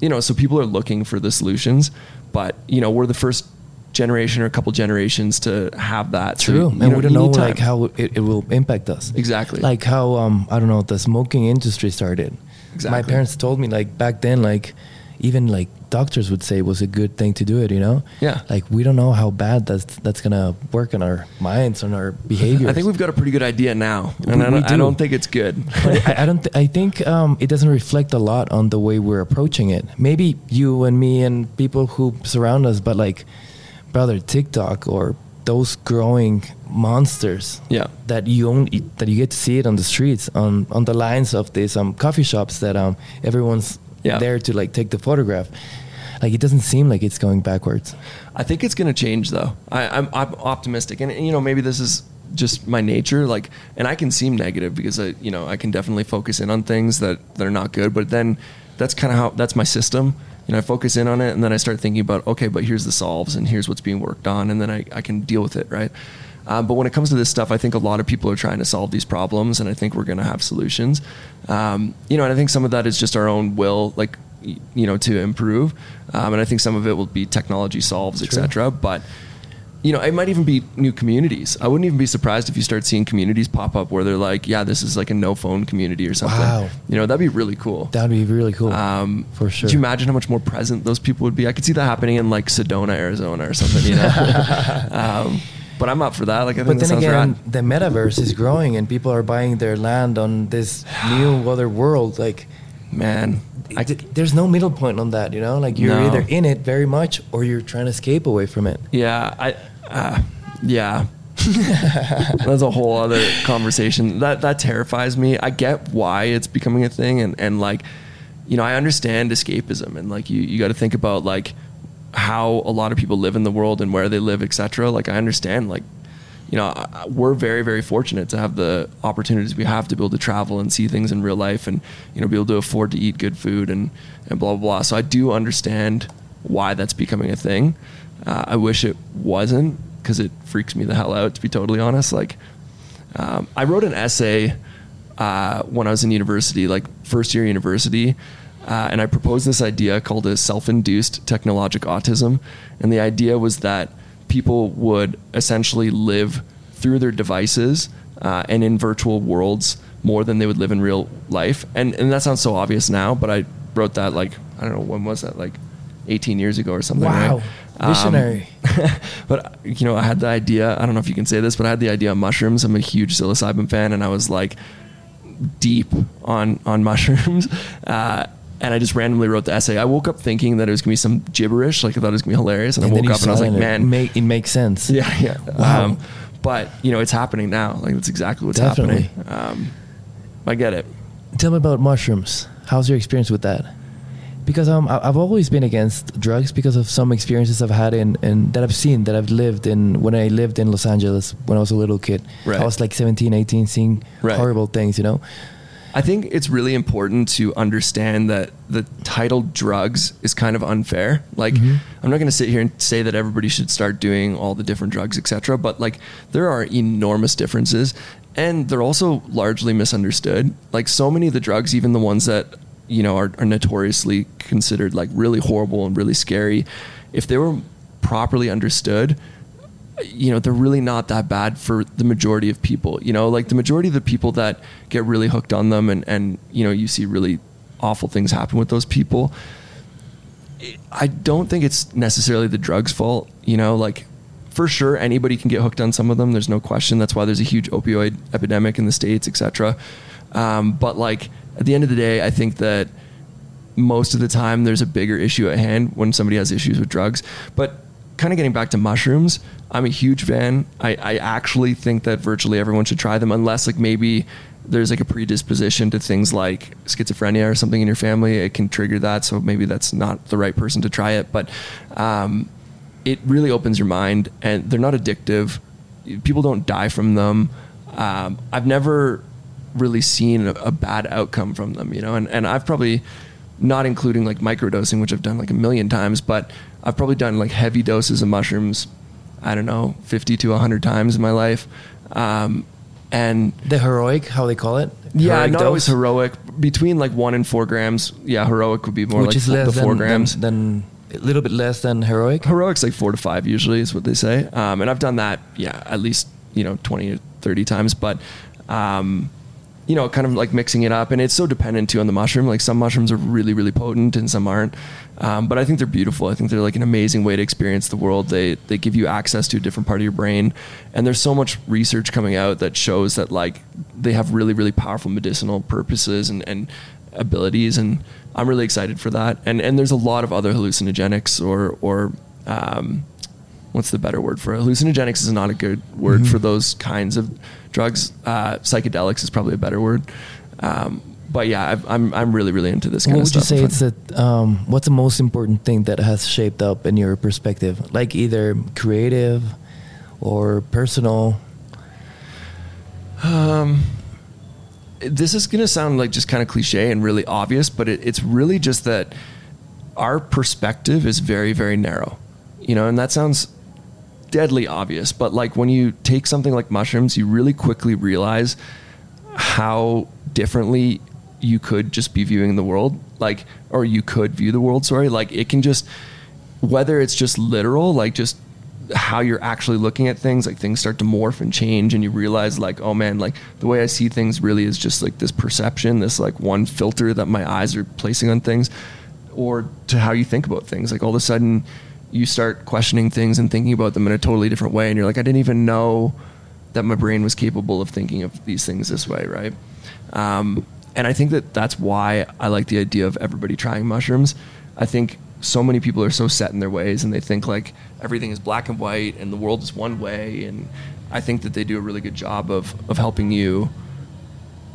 You know, so people are looking for the solutions, but you know, we're the first generation or a couple generations to have that. True. So, and we don't know like how it will impact us. Exactly. Like how, I don't know, the smoking industry started. Exactly. My parents told me like back then, like even like doctors would say it was a good thing to do it, you know? Yeah. Like we don't know how bad that's going to work on our minds, on our behaviors. I think we've got a pretty good idea now. And I don't think it's good. I think it doesn't reflect a lot on the way we're approaching it. Maybe you and me and people who surround us, but like, brother, TikTok or those growing monsters, yeah, that you get to see it on the streets, on the lines of these coffee shops that everyone's there to like take the photograph. Like it doesn't seem like it's going backwards. I think it's going to change though. I'm optimistic, and you know, maybe this is just my nature. Like, and I can seem negative because I can definitely focus in on things that are not good. But then that's my system. And I focus in on it, and then I start thinking about, okay, but here's the solves, and here's what's being worked on, and then I can deal with it, right? But when it comes to this stuff, I think a lot of people are trying to solve these problems, and I think we're going to have solutions. You know, and I think some of that is just our own will, like, you know, to improve. And I think some of it will be technology solves, et cetera. But, you know, it might even be new communities. I wouldn't even be surprised if you start seeing communities pop up where they're like, yeah, this is like a no phone community or something. Wow. You know, that'd be really cool. That'd be really cool. For sure. Could you imagine how much more present those people would be? I could see that happening in like Sedona, Arizona or something, you know? But I'm up for that. Like, I think but then again, rad. The metaverse is growing and people are buying their land on this new other world. Like, man, there's no middle point on that, you know? Like you're either in it very much or you're trying to escape away from it. Yeah. Yeah. That's a whole other conversation. That terrifies me. I get why it's becoming a thing. And like, you know, I understand escapism and like, you got to think about like how a lot of people live in the world and where they live, et cetera. Like I understand, like, you know, we're very, very fortunate to have the opportunities we have to be able to travel and see things in real life and, you know, be able to afford to eat good food and blah, blah, blah. So I do understand why that's becoming a thing. I wish it wasn't because it freaks me the hell out, to be totally honest. Like, I wrote an essay when I was in university, like first year university, and I proposed this idea called a self-induced technologic autism. And the idea was that people would essentially live through their devices and in virtual worlds more than they would live in real life. And that sounds so obvious now, but I wrote that like, I don't know, when was that? Like 18 years ago or something. Wow. Right? Visionary. But you know, I had the idea, I don't know if you can say this, but I had the idea of mushrooms. I'm a huge psilocybin fan. And I was like deep on mushrooms. And I just randomly wrote the essay. I woke up thinking that it was gonna be some gibberish. Like I thought it was gonna be hilarious. And I woke up and I was like, man, it makes sense. Yeah. Yeah. Wow. But you know, it's happening now. Like that's exactly what's happening. I get it. Tell me about mushrooms. How's your experience with that? Because I've always been against drugs because of some experiences I've had in that I've seen, that I've lived in, when I lived in Los Angeles when I was a little kid. Right. I was like 17, 18, seeing horrible things, you know? I think it's really important to understand that the title drugs is kind of unfair. Like, I'm not going to sit here and say that everybody should start doing all the different drugs, et cetera, but like there are enormous differences and they're also largely misunderstood. Like so many of the drugs, even the ones that you know, are notoriously considered like really horrible and really scary. If they were properly understood, you know, they're really not that bad for the majority of people, you know, like the majority of the people that get really hooked on them and, you know, you see really awful things happen with those people. I don't think it's necessarily the drug's fault, you know, like for sure anybody can get hooked on some of them. There's no question. That's why there's a huge opioid epidemic in the States, etc. But like at the end of the day, I think that most of the time there's a bigger issue at hand when somebody has issues with drugs. But kind of getting back to mushrooms, I'm a huge fan. I actually think that virtually everyone should try them, unless like maybe there's like a predisposition to things like schizophrenia or something in your family. It can trigger that. So maybe that's not the right person to try it, but it really opens your mind, and they're not addictive. People don't die from them. I've never really seen a bad outcome from them, you know, and I've probably, not including like microdosing, which I've done like a million times, but I've probably done like heavy doses of mushrooms, I don't know, 50 to 100 times in my life. And the heroic, how they call it? Yeah, not always heroic. Between like 1 and 4 grams. Yeah, heroic would be more like the 4 grams. Then a little bit less than heroic. Heroic's like 4 to 5 usually is what they say. And I've done that, yeah, at least, you know, 20 to 30 times. But, you know, kind of like mixing it up. And it's so dependent too on the mushroom. Like some mushrooms are really, really potent and some aren't. But I think they're beautiful. I think they're like an amazing way to experience the world. They give you access to a different part of your brain. And there's so much research coming out that shows that like they have really, really powerful medicinal purposes and abilities. And I'm really excited for that. And there's a lot of other hallucinogenics or what's the better word for it? Hallucinogenics is not a good word for those kinds of drugs. Psychedelics is probably a better word. But yeah, I'm really, really into this kind of stuff. What would you say it's what's the most important thing that has shaped up in your perspective? Like either creative or personal? This is going to sound like just kind of cliche and really obvious, but it's really just that our perspective is very, very narrow, you know, and that sounds deadly obvious, but like when you take something like mushrooms, you really quickly realize how differently you could just be viewing the world, like, or you could view the world, sorry. Like it can just, whether it's just literal, like just how you're actually looking at things, like things start to morph and change, and you realize like, oh man, like the way I see things really is just like this perception, this like one filter that my eyes are placing on things, or to how you think about things. Like all of a sudden you start questioning things and thinking about them in a totally different way. And you're like, I didn't even know that my brain was capable of thinking of these things this way. Right. And I think that that's why I like the idea of everybody trying mushrooms. I think so many people are so set in their ways, and they think like everything is black and white and the world is one way. And I think that they do a really good job of helping you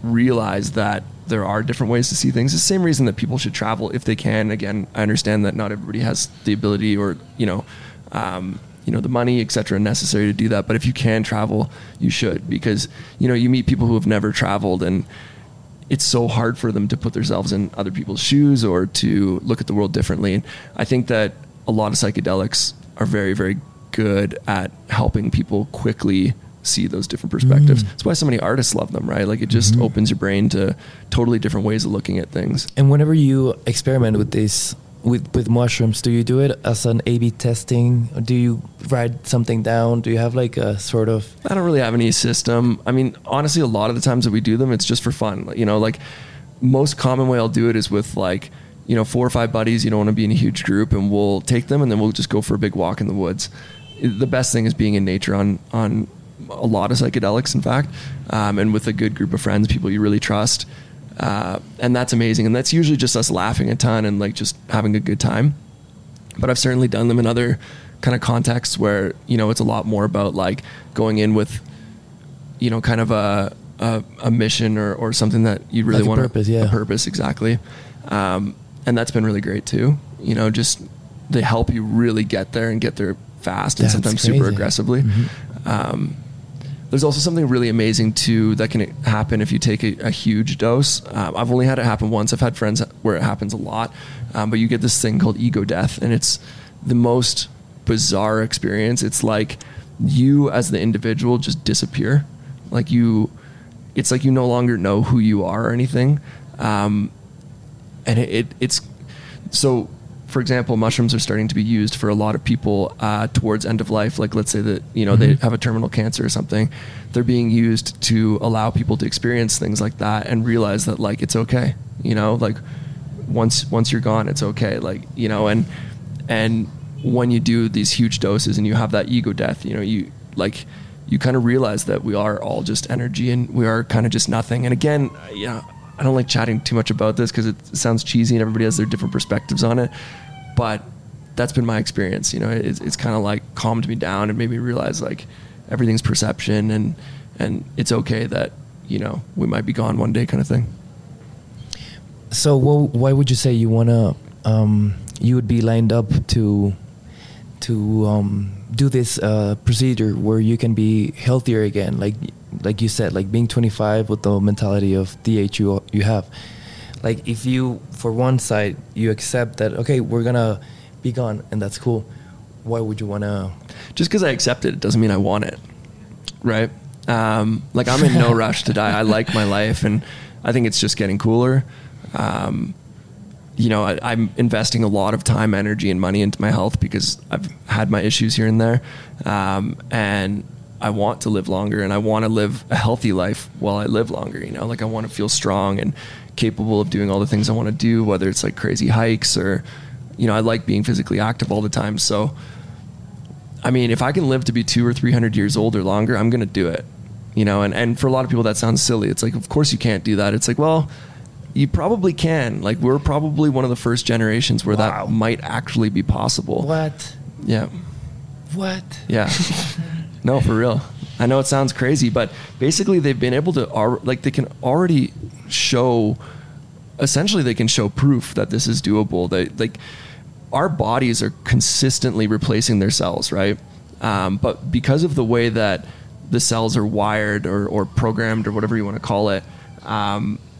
realize that there are different ways to see things. It's the same reason that people should travel if they can. Again, I understand that not everybody has the ability or, you know, the money, et cetera, necessary to do that. But if you can travel, you should, because, you know, you meet people who have never traveled, and it's so hard for them to put themselves in other people's shoes or to look at the world differently. And I think that a lot of psychedelics are very, very good at helping people quickly see those different perspectives. That's why so many artists love them, right? Like it just opens your brain to totally different ways of looking at things. And whenever you experiment with this, with mushrooms, do you do it as an A/B testing? Or do you write something down? Do you have like a sort of... I don't really have any system. I mean, honestly, a lot of the times that we do them, it's just for fun. You know, like most common way I'll do it is with like, you know, 4 or 5 buddies. You don't want to be in a huge group, and we'll take them and then we'll just go for a big walk in the woods. The best thing is being in nature on a lot of psychedelics, in fact, and with a good group of friends, people you really trust. And that's amazing. And that's usually just us laughing a ton and like just having a good time. But I've certainly done them in other kind of contexts where, you know, it's a lot more about like going in with, you know, kind of a mission or something that you really want to... A purpose, yeah. A purpose, exactly. And that's been really great too. You know, just they help you really get there and get there fast, and that's sometimes crazy. Super aggressively. Mm-hmm. There's also something really amazing too that can happen if you take a huge dose. I've only had it happen once. I've had friends where it happens a lot, but you get this thing called ego death, and it's the most bizarre experience. It's like you as the individual just disappear. Like it's like you no longer know who you are or anything. And it's so... For example, mushrooms are starting to be used for a lot of people towards end of life. Like let's say that, you know, they have a terminal cancer or something. They're being used to allow people to experience things like that and realize that like, it's okay. You know, like once you're gone, it's okay. Like, you know, and when you do these huge doses and you have that ego death, you know, you like, you kind of realize that we are all just energy and we are kind of just nothing. And again, yeah, I don't like chatting too much about this because it sounds cheesy and everybody has their different perspectives on it, but that's been my experience. You know, it's kind of like calmed me down and made me realize like everything's perception and it's okay that, you know, we might be gone one day kind of thing. So why would you say you want to, you would be lined up to do this procedure where you can be healthier again, like you said, like being 25 with the mentality of the age you have. Like if you, for one side, you accept that, okay, we're going to be gone and that's cool. Why would you want to? Just because I accept it doesn't mean I want it, right? Like I'm in no rush to die. I like my life and I think it's just getting cooler. You know, I'm investing a lot of time, energy, and money into my health because I've had my issues here and there. And I want to live longer and I want to live a healthy life while I live longer, you know, like I want to feel strong and capable of doing all the things I want to do, whether it's like crazy hikes or, you know, I like being physically active all the time. So, I mean, if I can live to be 200 or 300 years old or longer, I'm going to do it, you know, and for a lot of people that sounds silly. It's like, of course you can't do that. It's like, well, you probably can. Like, we're probably one of the first generations where that might actually be possible. What? Yeah. What? Yeah. No, for real. I know it sounds crazy, but basically they've been able to, like, they can already show, essentially they can show proof that this is doable. They, like, our bodies are consistently replacing their cells, right? But because of the way that the cells are wired or programmed or whatever you want to call it,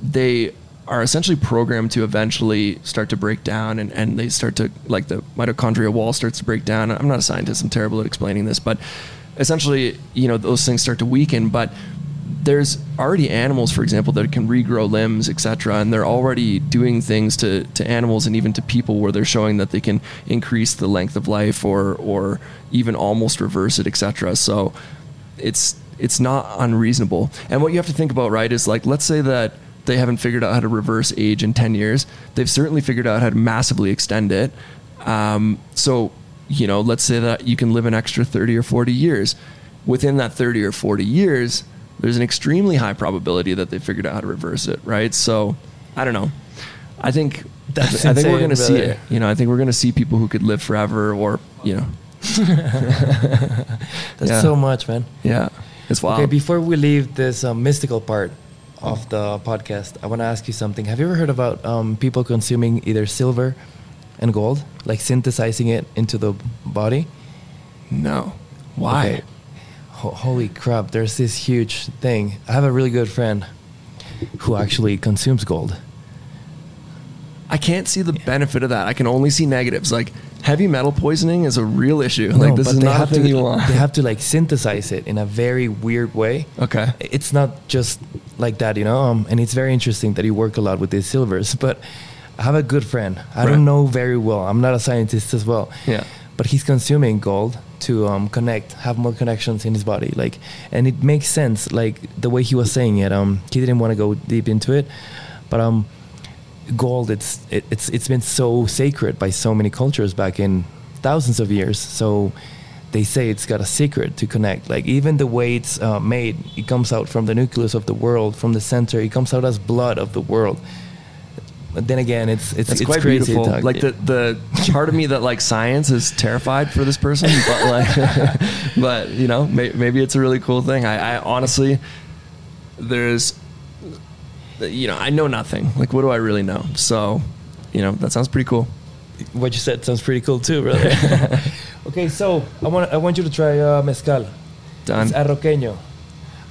they are essentially programmed to eventually start to break down and they start to, like, the mitochondria wall starts to break down. I'm not a scientist, I'm terrible at explaining this, but essentially, you know, those things start to weaken, but there's already animals, for example, that can regrow limbs, etc., and they're already doing things to animals and even to people where they're showing that they can increase the length of life or even almost reverse it, etc. So it's not unreasonable. And what you have to think about, right, is like, let's say that they haven't figured out how to reverse age in 10 years. They've certainly figured out how to massively extend it. So, you know, let's say that you can live an extra 30 or 40 years. Within that 30 or 40 years, there's an extremely high probability that they figured out how to reverse it, right? So, I don't know. I think I think we're going to see it. You know, I think we're going to see people who could live forever or, you know. That's so much, man. Yeah, it's wild. Okay, before we leave this mystical part of the podcast, I want to ask you something. Have you ever heard about people consuming either silver and gold, like synthesizing it into the body? No. Why? Okay. Holy crap, there's this huge thing. I have a really good friend who actually consumes gold. I can't see the benefit of that. I can only see negatives. Like, heavy metal poisoning is a real issue. No, like, this is not a thing you want. They have to, like, synthesize it in a very weird way. Okay. It's not just like that, you know? And it's very interesting that you work a lot with these silvers. But I have a good friend. I don't know very well. I'm not a scientist as well. Yeah. But he's consuming gold to connect, have more connections in his body. Like, and it makes sense, like, the way he was saying it. He didn't want to go deep into it. But gold, it's been so sacred by so many cultures back in thousands of years. So they say it's got a secret to connect. Like, even the way it's made, it comes out from the nucleus of the world, from the center. It comes out as blood of the world. But then again, it's quite crazy beautiful. Talk. Like, the part of me that, like, science is terrified for this person, but like, but you know, maybe it's a really cool thing. I honestly, there's. You know, I know nothing. Like, what do I really know? So, you know, that sounds pretty cool. What you said sounds pretty cool too, really. Okay, so I want you to try mezcal. Done. It's arroqueño.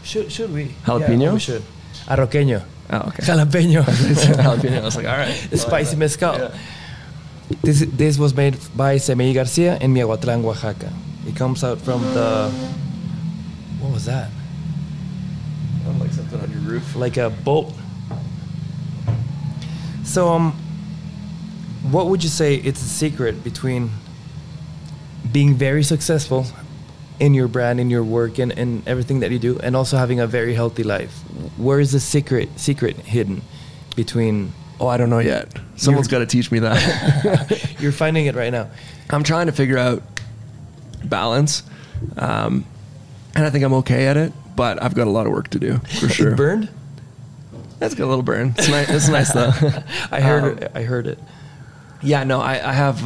Should we? Jalapeno? Yeah, we should. Arroqueño. Oh, okay. Jalapeno. Jalapeno. I was like, all right. Spicy mezcal. Yeah. This was made by Semmy Garcia in Miahuatlán, Oaxaca. It comes out from the... What was that? Sounded like something on your roof. Like a bolt. So, what would you say it's a secret between being very successful in your brand, in your work, and everything that you do, and also having a very healthy life? Where is the secret hidden between Oh, I don't know yet. Someone's got to teach me that. You're finding it right now. I'm trying to figure out balance. And I think I'm okay at it, but I've got a lot of work to do, for sure. It burned? That's got a little burn. It's nice, it's nice though. I heard it. Yeah, no, I have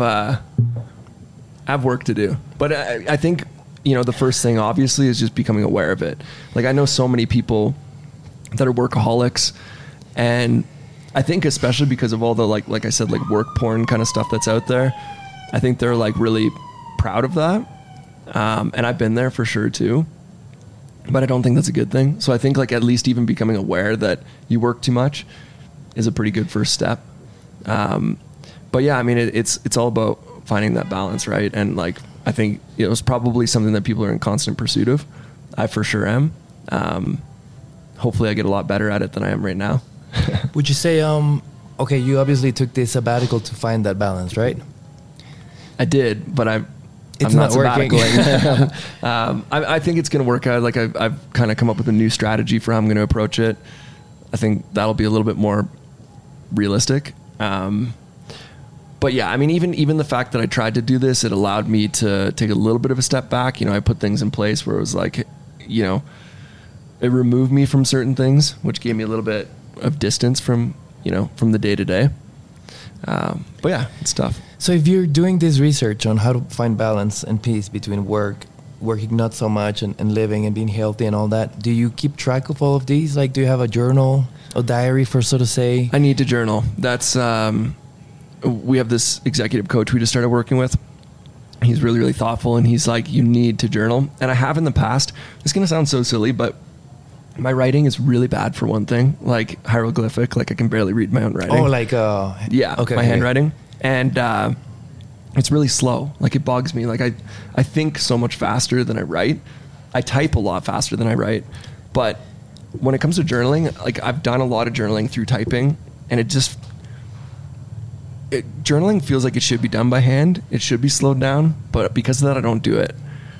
work to do. But I think, you know, the first thing, obviously, is just becoming aware of it. Like, I know so many people that are workaholics, and I think especially because of all the, like I said, like work porn kind of stuff that's out there, I think they're like really proud of that. And I've been there for sure too, but I don't think that's a good thing. So I think like at least even becoming aware that you work too much is a pretty good first step. But yeah, I mean, it's all about finding that balance, right? And like, I think it was probably something that people are in constant pursuit of. I for sure am. Hopefully I get a lot better at it than I am right now. Would you say, okay, you obviously took this sabbatical to find that balance, right? I did, but I'm not working. I think it's going to work out. Like I've kind of come up with a new strategy for how I'm going to approach it. I think that'll be a little bit more realistic. But yeah, I mean, even the fact that I tried to do this, it allowed me to take a little bit of a step back. You know, I put things in place where it was like, you know, it removed me from certain things, which gave me a little bit of distance from, you know, from the day to day. But yeah, it's tough. So if you're doing this research on how to find balance and peace between working not so much and living and being healthy and all that, do you keep track of all of these? Like, do you have a journal, a diary, for so to say? I need to journal. That's, we have this executive coach we just started working with. He's really, really thoughtful. And he's like, you need to journal. And I have in the past, it's going to sound so silly, but my writing is really bad for one thing. Like hieroglyphic, like I can barely read my own writing. Oh, like, yeah, okay, my handwriting. And it's really slow. Like it bugs me. Like I think so much faster than I write. I type a lot faster than I write. But when it comes to journaling, like I've done a lot of journaling through typing, and journaling feels like it should be done by hand. It should be slowed down, but because of that, I don't do it.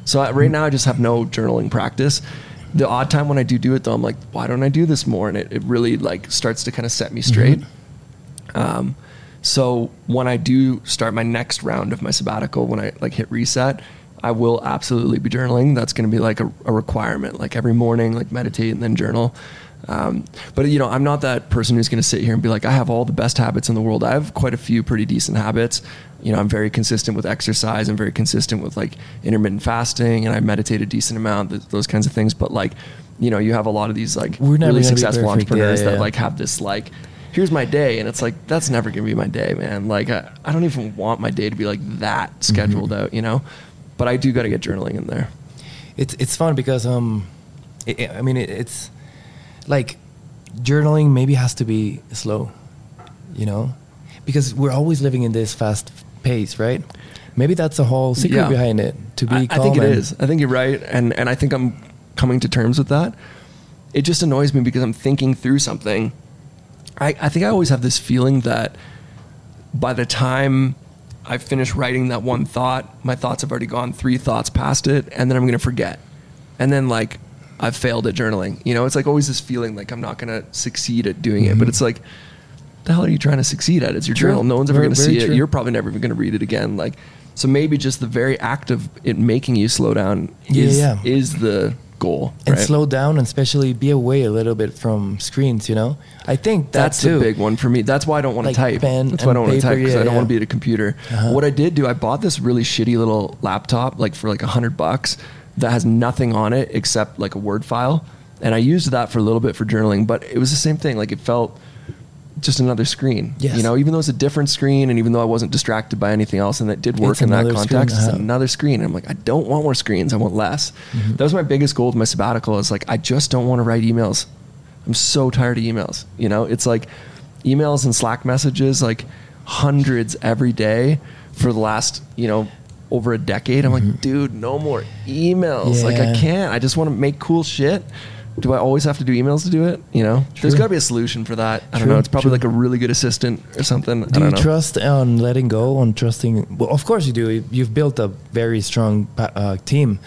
So right now I just have no journaling practice. The odd time when I do it though, I'm like, why don't I do this more? And it really like starts to kind of set me straight. Mm-hmm. So when I do start my next round of my sabbatical, when I like hit reset, I will absolutely be journaling. That's going to be like a requirement, like every morning, like meditate and then journal. But you know, I'm not that person who's going to sit here and be like, I have all the best habits in the world. I have quite a few pretty decent habits. You know, I'm very consistent with exercise. I'm very consistent with like intermittent fasting, and I meditate a decent amount, those kinds of things. But like, you know, you have a lot of these like really successful entrepreneurs that like have this like, here's my day. And it's like, that's never going to be my day, man. Like I don't even want my day to be like that scheduled out, you know, but I do got to get journaling in there. It's fun because, it's like journaling maybe has to be slow, you know, because we're always living in this fast pace, right? Maybe that's the whole secret behind it, to be calm. I think it is. I think you're right. And I think I'm coming to terms with that. It just annoys me because I'm thinking through something. I think I always have this feeling that by the time I finish writing that one thought, my thoughts have already gone 3 thoughts past it, and then I'm going to forget. And then like I've failed at journaling. You know, it's like always this feeling like I'm not going to succeed at doing it, but it's like, the hell are you trying to succeed at? It's your journal. No one's ever going to see it. You're probably never even going to read it again. Like, so maybe just the very act of it making you slow down is the goal, and right? Slow down, and especially be away a little bit from screens, you know. I think that's a big one for me. That's why I don't want to type. That's why I don't want to type, because I don't want to be at a computer. What I did do, I bought this really shitty little laptop like for like $100 that has nothing on it except like a Word file, and I used that for a little bit for journaling, but it was the same thing. Like it felt just another screen, you know, even though it's a different screen, and even though I wasn't distracted by anything else, and that did work in that context, it's another screen. And I'm like, I don't want more screens. I want less. Mm-hmm. That was my biggest goal with my sabbatical, is like, I just don't want to write emails. I'm so tired of emails. You know, it's like emails and Slack messages, like hundreds every day for the last, you know, over a decade. I'm like, dude, no more emails. Like I can't, I just want to make cool shit. Do I always have to do emails to do it? You know, there's got to be a solution for that. I don't know. It's probably like a really good assistant or something. Do you trust on letting go, on trusting? Well, of course you do. You've built a very strong team,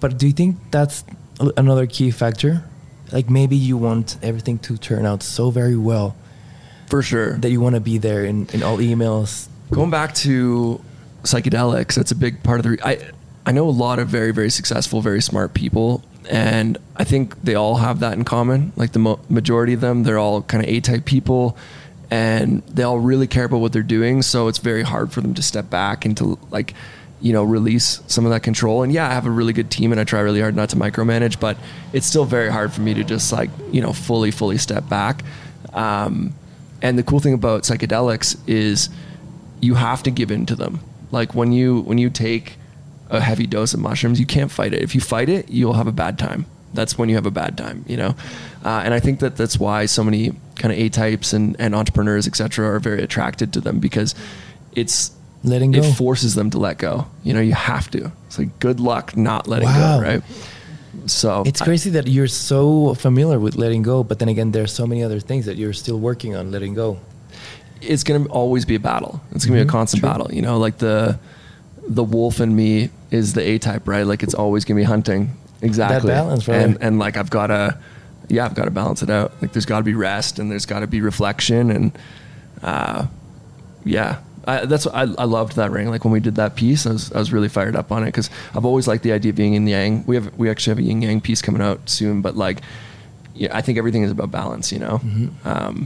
but do you think that's another key factor? Like maybe you want everything to turn out so very well For sure. That you want to be there in all emails. Going back to psychedelics, that's a big part of the... I know a lot of very, very successful, very smart people, and I think they all have that in common. Like the majority of them, they're all kind of A-type people, and they all really care about what they're doing, so it's very hard for them to step back and to, like, you know, release some of that control. And yeah, I have a really good team and I try really hard not to micromanage, but it's still very hard for me to just, like, you know, fully step back. And the cool thing about psychedelics is you have to give in to them. Like when you take a heavy dose of mushrooms, you can't fight it. If you fight it, you'll have a bad time. That's when you have a bad time, you know? And I think that that's why so many kind of A-types and entrepreneurs, et cetera, are very attracted to them, because it's letting go. It forces them to let go. You know, you have to. It's like, good luck not letting go, right? So it's crazy that you're so familiar with letting go, but then again, there's so many other things that you're still working on letting go. It's going to always be a battle. It's going to be a constant battle, you know, like the wolf in me is the A-type, right? Like, it's always going to be hunting. Exactly. That balance, right? And like, I've got to balance it out. Like, there's got to be rest and there's got to be reflection. And I loved that ring. Like when we did that piece, I was really fired up on it, because I've always liked the idea of being yin yang. We actually have a yin yang piece coming out soon, but like, yeah, I think everything is about balance, you know? Mm-hmm.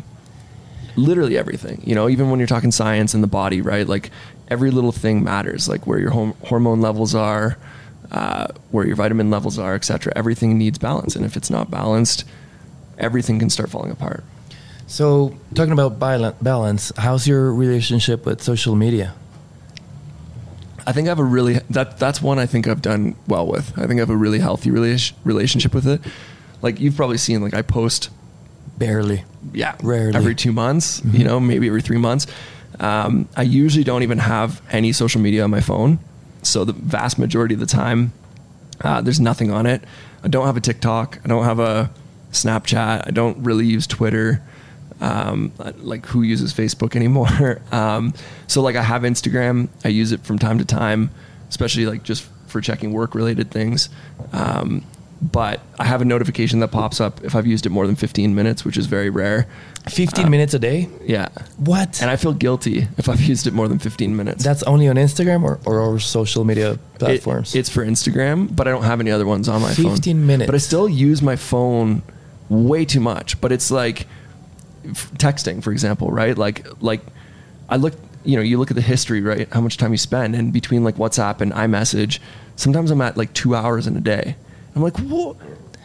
Literally everything, you know, even when you're talking science and the body, right? Like every little thing matters, like where your hormone levels are, where your vitamin levels are, et cetera. Everything needs balance. And if it's not balanced, everything can start falling apart. So talking about balance, how's your relationship with social media? I think I have a really, that's one I think I've done well with. I think I have a really healthy relationship with it. Like you've probably seen, like I post barely, rarely every 2 months, you know, maybe every 3 months. I usually don't even have any social media on my phone. So the vast majority of the time, there's nothing on it. I don't have a TikTok. I don't have a Snapchat. I don't really use Twitter. Like who uses Facebook anymore? So like I have Instagram, I use it from time to time, especially like just for checking work related things. But I have a notification that pops up if I've used it more than 15 minutes, which is very rare. 15 minutes a day? Yeah. What? And I feel guilty if I've used it more than 15 minutes. That's only on Instagram or social media platforms? It's for Instagram, but I don't have any other ones on my phone. 15 minutes. But I still use my phone way too much, but it's like, texting, for example, right? Like I look, you know, you look at the history, right? How much time you spend, and between like WhatsApp and iMessage, sometimes I'm at like 2 hours in a day. I'm like, what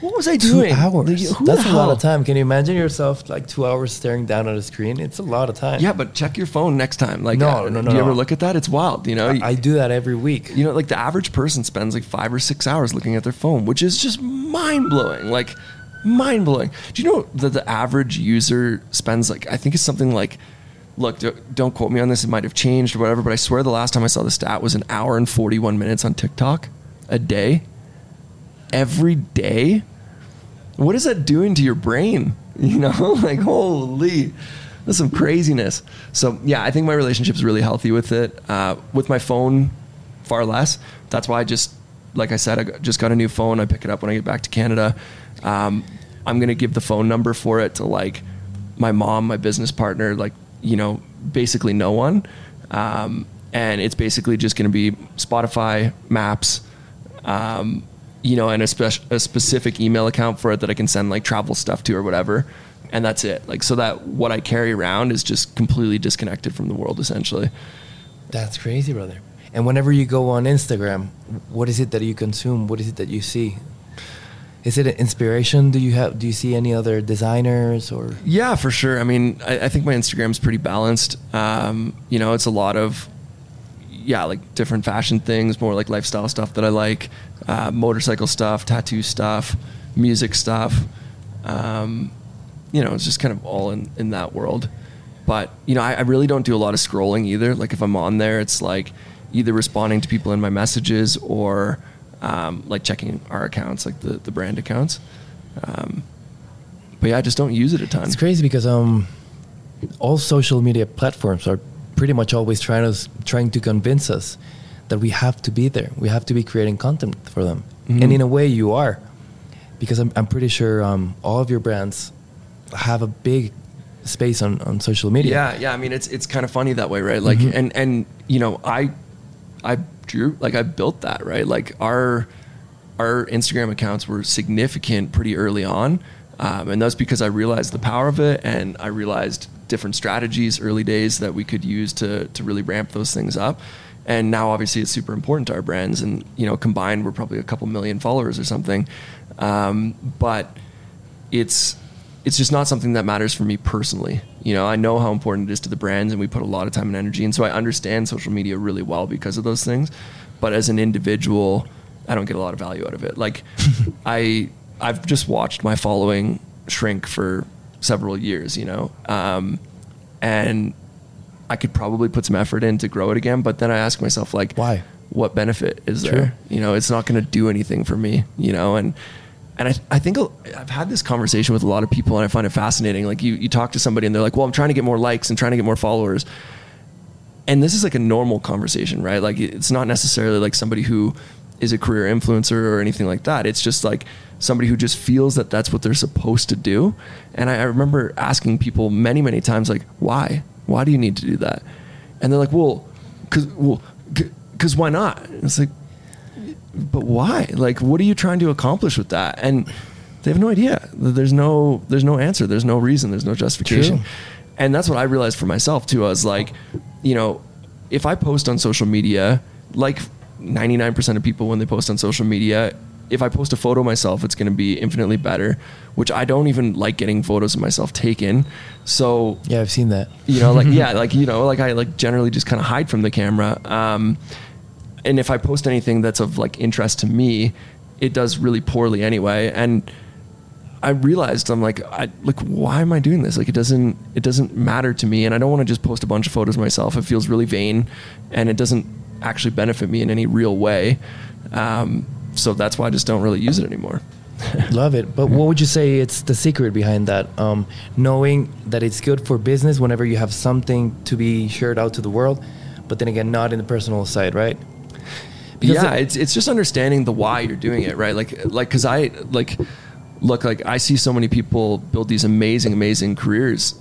was I doing? 2 hours. Like, that's a lot of time. Can you imagine yourself like 2 hours staring down at a screen? It's a lot of time. Yeah, but check your phone next time. Like, no. Do you ever look at that? It's wild, you know? I do that every week. You know, like the average person spends like 5 or 6 hours looking at their phone, which is just mind blowing. Like, mind blowing. Do you know that the average user spends like, I think it's something like, look, don't quote me on this. It might've changed or whatever, but I swear the last time I saw the stat was an hour and 41 minutes on TikTok a day, every day. What is that doing to your brain? You know, like, holy, that's some craziness. So yeah, I think my relationship's really healthy with it. With my phone, far less. That's why I just, like I said, I just got a new phone. I pick it up when I get back to Canada. I'm going to give the phone number for it to like my mom, my business partner, like, you know, basically no one. And it's basically just going to be Spotify, Maps, you know, and a specific email account for it that I can send like travel stuff to or whatever. And that's it. Like, so that what I carry around is just completely disconnected from the world, essentially. That's crazy, brother. And whenever you go on Instagram, what is it that you consume? What is it that you see? Is it an inspiration? Do you see any other designers or? Yeah, for sure. I mean, I think my Instagram's pretty balanced. You know, it's a lot of, like different fashion things, more like lifestyle stuff that I like, motorcycle stuff, tattoo stuff, music stuff. You know, it's just kind of all in that world. But, you know, I really don't do a lot of scrolling either. Like if I'm on there, it's like either responding to people in my messages or, like checking our accounts, like the brand accounts. But yeah, I just don't use it a ton. It's crazy because all social media platforms are pretty much always trying to convince us that we have to be there. We have to be creating content for them. Mm-hmm. And in a way you are, because I'm pretty sure all of your brands have a big space on social media. Yeah. I mean, it's kind of funny that way, right? Like, mm-hmm. and you know, I built that, right? Like our Instagram accounts were significant pretty early on. And that's because I realized the power of it, and I realized different strategies early days that we could use to really ramp those things up. And now obviously it's super important to our brands, and, you know, combined we're probably a couple million followers or something. But it's just not something that matters for me personally. You know, I know how important it is to the brands, and we put a lot of time and energy. And so I understand social media really well because of those things. But as an individual, I don't get a lot of value out of it. Like I've just watched my following shrink for several years, you know? And I could probably put some effort in to grow it again, but then I ask myself, like, why? What benefit is there? You know, it's not going to do anything for me, you know? And I think I've had this conversation with a lot of people, and I find it fascinating. Like you talk to somebody and they're like, well, I'm trying to get more likes and trying to get more followers. And this is like a normal conversation, right? Like it's not necessarily like somebody who is a career influencer or anything like that. It's just like somebody who just feels that that's what they're supposed to do. And I remember asking people many, many times, like, why? Why do you need to do that? And they're like, well, cause why not? And it's like, but why? Like, what are you trying to accomplish with that? And they have no idea. There's no answer. There's no reason. There's no justification. True. And that's what I realized for myself too. I was like, you know, if I post on social media, like 99% of people when they post on social media, if I post a photo of myself, it's going to be infinitely better, which I don't even like getting photos of myself taken. So yeah, I've seen that, you know, like, yeah, like, you know, like I like generally just kind of hide from the camera. And if I post anything that's of like interest to me, it does really poorly anyway. And I realized I'm like, why am I doing this? Like it doesn't matter to me. And I don't want to just post a bunch of photos of myself. It feels really vain, and it doesn't actually benefit me in any real way. So that's why I just don't really use it anymore. Love it. But what would you say it's the secret behind that? Knowing that it's good for business whenever you have something to be shared out to the world, but then again, not in the personal side, right? Because it's just understanding the why you're doing it, right? Like, cause I like, look, like I see so many people build these amazing, amazing careers,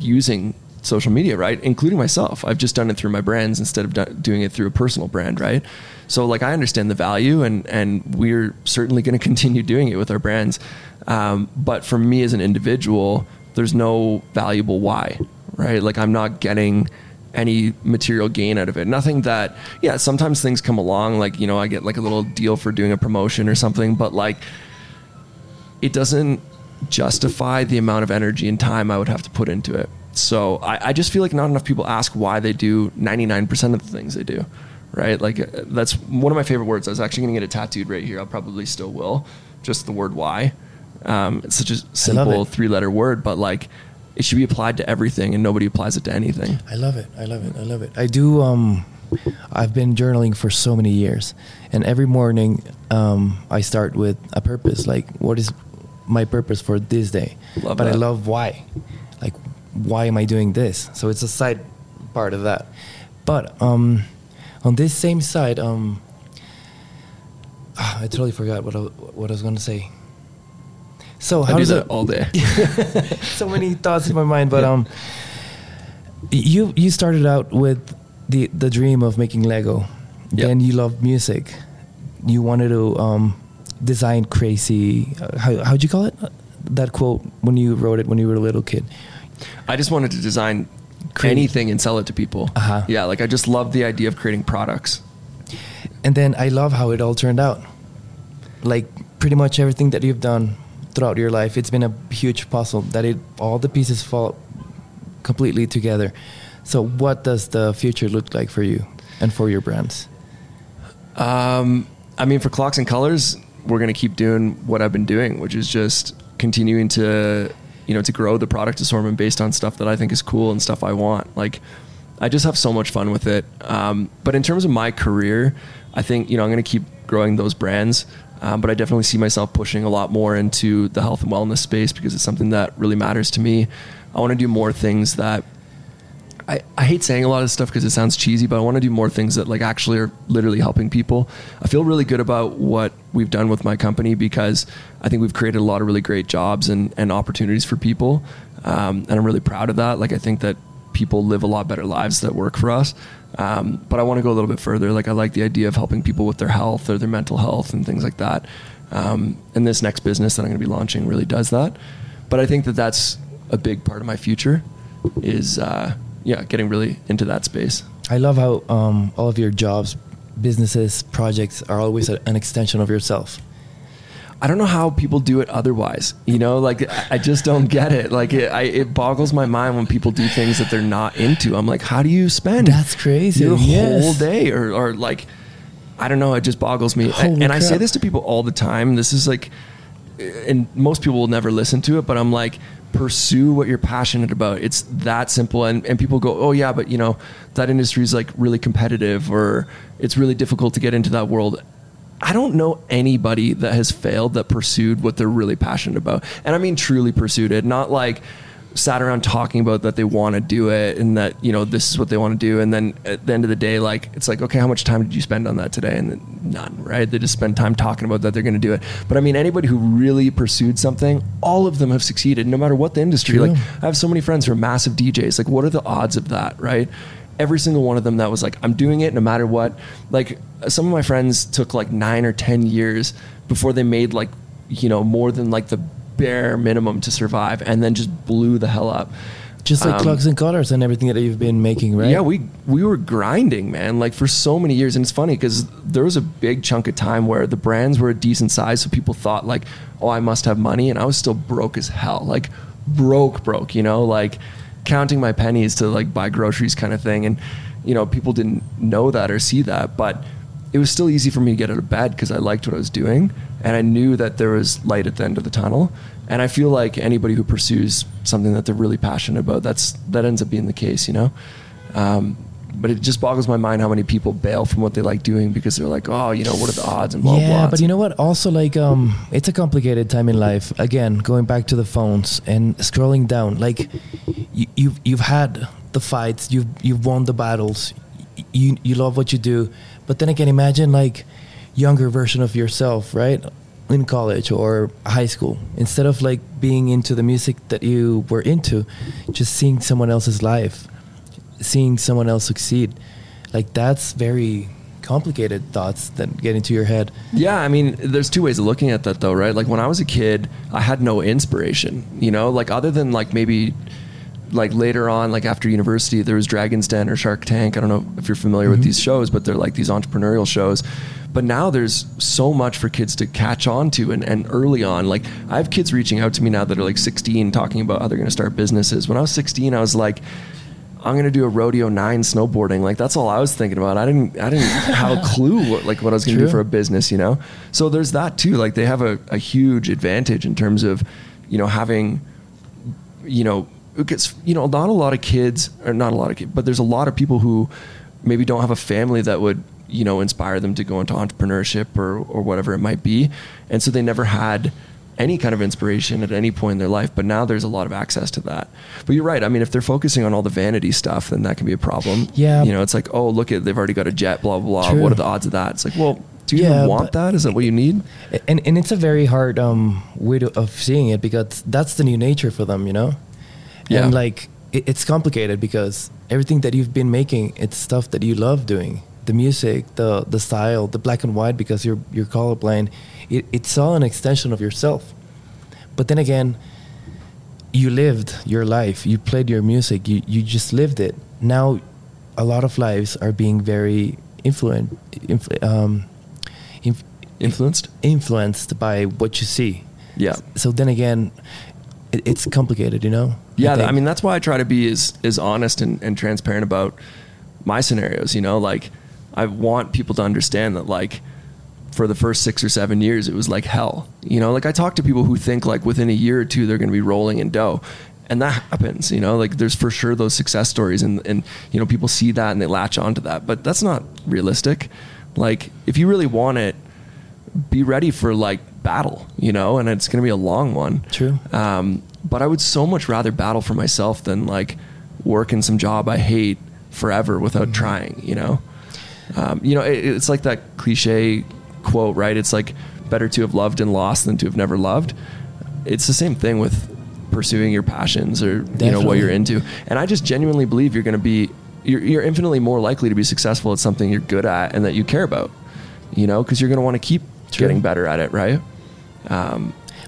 using social media, right? Including myself. I've just done it through my brands instead of doing it through a personal brand, right? So like I understand the value, and we're certainly going to continue doing it with our brands. But for me as an individual, there's no valuable why, right? Like I'm not getting any material gain out of it. Nothing that, yeah, sometimes things come along, like, you know, I get like a little deal for doing a promotion or something, but like it doesn't justify the amount of energy and time I would have to put into it. So I just feel like not enough people ask why they do 99% of the things they do, right? Like that's one of my favorite words. I was actually going to get it tattooed right here. I probably still will. Just the word why. It's such a simple 3-letter word, but like it should be applied to everything, and nobody applies it to anything. I love it. I do. I've been journaling for so many years, and every morning I start with a purpose. Like, what is my purpose for this day? Love but that. I love why. Like, why am I doing this? So it's a side part of that. But on this same side, I totally forgot what I was going to say. So how I do that all day. So many thoughts in my mind. But you started out with the dream of making Lego. Yep. Then you loved music. You wanted to design crazy. How'd you call it? That quote when you wrote it when you were a little kid. I just wanted to design anything and sell it to people. Uh-huh. Yeah, like I just love the idea of creating products. And then I love how it all turned out. Like pretty much everything that you've done throughout your life, it's been a huge puzzle that all the pieces fall completely together. So what does the future look like for you and for your brands? I mean, for Clocks and Colors, we're going to keep doing what I've been doing, which is just continuing to grow the product assortment based on stuff that I think is cool and stuff I want. Like, I just have so much fun with it. But in terms of my career, I think, you know, I'm going to keep growing those brands. But I definitely see myself pushing a lot more into the health and wellness space because it's something that really matters to me. I want to do more things that I hate saying a lot of stuff because it sounds cheesy, but I want to do more things that like actually are literally helping people. I feel really good about what we've done with my company because I think we've created a lot of really great jobs and opportunities for people. And I'm really proud of that. Like, I think that people live a lot better lives that work for us. But I want to go a little bit further. Like, I like the idea of helping people with their health or their mental health and things like that. And this next business that I'm going to be launching really does that. But I think that that's a big part of my future is, getting really into that space. I love how all of your jobs, businesses, projects are always an extension of yourself. I don't know how people do it otherwise, you know, like I just don't get it. Like it boggles my mind when people do things that they're not into. I'm like, how do you spend your whole day or like, I don't know. It just boggles me. And I say this to people all the time. This is like, and most people will never listen to it, but I'm like, pursue what you're passionate about. It's that simple. And people go, oh yeah, but you know, that industry is like really competitive or it's really difficult to get into that world. I don't know anybody that has failed that pursued what they're really passionate about. And I mean, truly pursued it, not like sat around talking about that they want to do it and that, you know, this is what they want to do. And then at the end of the day, like, it's like, okay, how much time did you spend on that today? And then none, right? They just spend time talking about that they're going to do it. But I mean, anybody who really pursued something, all of them have succeeded no matter what the industry. True. Like I have so many friends who are massive DJs. Like what are the odds of that? Right. Every single one of them that was like, I'm doing it no matter what. Like some of my friends took like 9 or 10 years before they made like, you know, more than like the bare minimum to survive and then just blew the hell up. Just like Clocks and Colors and everything that you've been making, right? Yeah, we were grinding, man, like for so many years. And it's funny because there was a big chunk of time where the brands were a decent size. So people thought like, oh, I must have money. And I was still broke as hell, like broke, you know, like counting my pennies to like buy groceries kind of thing. And, you know, people didn't know that or see that, but it was still easy for me to get out of bed because I liked what I was doing. And I knew that there was light at the end of the tunnel. And I feel like anybody who pursues something that they're really passionate about, that ends up being the case, you know? But it just boggles my mind how many people bail from what they like doing because they're like, oh, you know, what are the odds and blah, blah. Yeah, but you know what? Also, like, it's a complicated time in life. Again, going back to the phones and scrolling down, like, you've had the fights, you've won the battles, you love what you do. But then again, imagine, like, younger version of yourself, right? In college or high school. Instead of, like, being into the music that you were into, just seeing someone else's life. Seeing someone else succeed, like that's very complicated thoughts that get into your head. Yeah, I mean, there's two ways of looking at that though, right? Like when I was a kid, I had no inspiration, you know, like other than like maybe like later on, like after university, there was Dragon's Den or Shark Tank. I don't know if you're familiar with these shows, but they're like these entrepreneurial shows. But now there's so much for kids to catch on to and early on. Like I have kids reaching out to me now that are like 16 talking about how they're going to start businesses. When I was 16, I was like, I'm going to do a rodeo 9 snowboarding. Like that's all I was thinking about. I didn't have a clue what I was going to do for a business, you know? So there's that too. Like they have a huge advantage in terms of, you know, having, you know, because, you know, but there's a lot of people who maybe don't have a family that would, you know, inspire them to go into entrepreneurship or whatever it might be. And so they never had any kind of inspiration at any point in their life, but now there's a lot of access to that. But you're right. I mean, if they're focusing on all the vanity stuff, then that can be a problem. Yeah. You know, it's like, oh, look at, they've already got a jet, blah, blah, blah. What are the odds of that? It's like, well, do you even want that? Is that what you need? And it's a very hard way of seeing it because that's the new nature for them, you know? Yeah. And like, it's complicated because everything that you've been making, it's stuff that you love doing. The music, the style, the black and white, because you're colorblind, it's all an extension of yourself. But then again, you lived your life, you played your music, you just lived it. Now, a lot of lives are being very influenced by what you see. Yeah. So then again, it's complicated, you know? Yeah, I mean, that's why I try to be as honest and transparent about my scenarios, you know, like, I want people to understand that, like, for the first 6 or 7 years, it was like hell. You know, like I talk to people who think like within a year or two, they're going to be rolling in dough. And that happens, you know, like there's for sure those success stories and, you know, people see that and they latch onto that, but that's not realistic. Like if you really want it, be ready for like battle, you know, and it's going to be a long one. True. But I would so much rather battle for myself than like work in some job I hate forever without trying, you know? You know, it's like that cliche quote, right? It's like better to have loved and lost than to have never loved. It's the same thing with pursuing your passions or Definitely. You know what you're into. And I just genuinely believe you're infinitely more likely to be successful at something you're good at and that you care about, you know, because you're going to want to keep True. Getting better at it, right?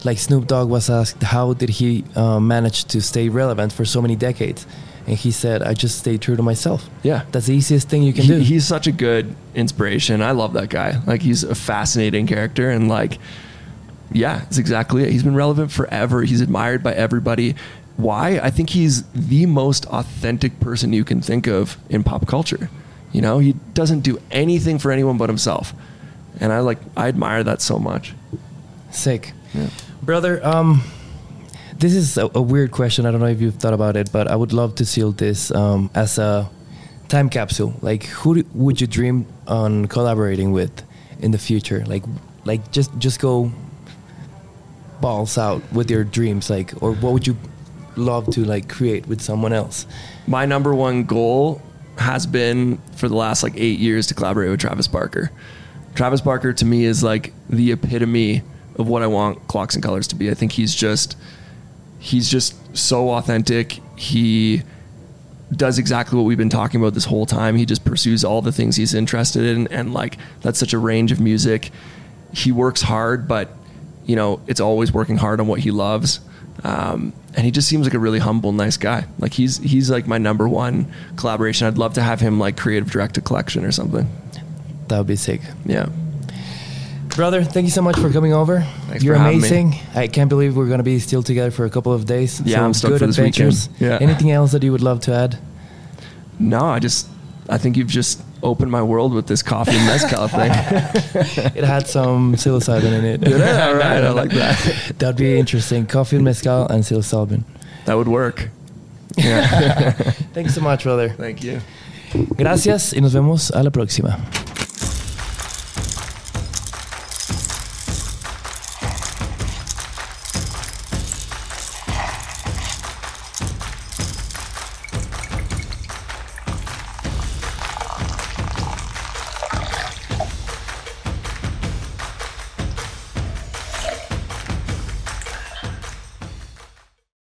Like Snoop Dogg was asked, how did he manage to stay relevant for so many decades? And he said, I just stay true to myself. Yeah. That's the easiest thing you can do. He's such a good inspiration. I love that guy. Like, he's a fascinating character. And like, yeah, it's exactly it. He's been relevant forever. He's admired by everybody. Why? I think he's the most authentic person you can think of in pop culture. You know, he doesn't do anything for anyone but himself. And I admire that so much. Sick. Yeah. Brother, this is a weird question. I don't know if you've thought about it, but I would love to seal this as a time capsule. Like, who would you dream on collaborating with in the future? Like just go balls out with your dreams. Like, or what would you love to like create with someone else? My number one goal has been for the last like 8 years to collaborate with Travis Barker. Travis Barker to me is like the epitome of what I want Clocks and Colors to be. I think he's just so authentic. He does exactly what we've been talking about this whole time. He just pursues all the things he's interested in. And like, that's such a range of music. He works hard, but you know, it's always working hard on what he loves. And he just seems like a really humble, nice guy. Like he's like my number one collaboration. I'd love to have him like creative direct a collection or something. That would be sick. Yeah. Brother, thank you so much for coming over. Thanks You're for having amazing. Me. I can't believe we're going to be still together for a couple of days. Yeah, so I'm stoked for this weekend. Yeah. Anything else that you would love to add? No, I think you've just opened my world with this coffee and mezcal thing. It had some psilocybin in it. Did it? All right, I like that. That'd be interesting. Coffee and mezcal and psilocybin. That would work. Yeah. Thanks so much, brother. Thank you. Gracias y nos vemos a la próxima.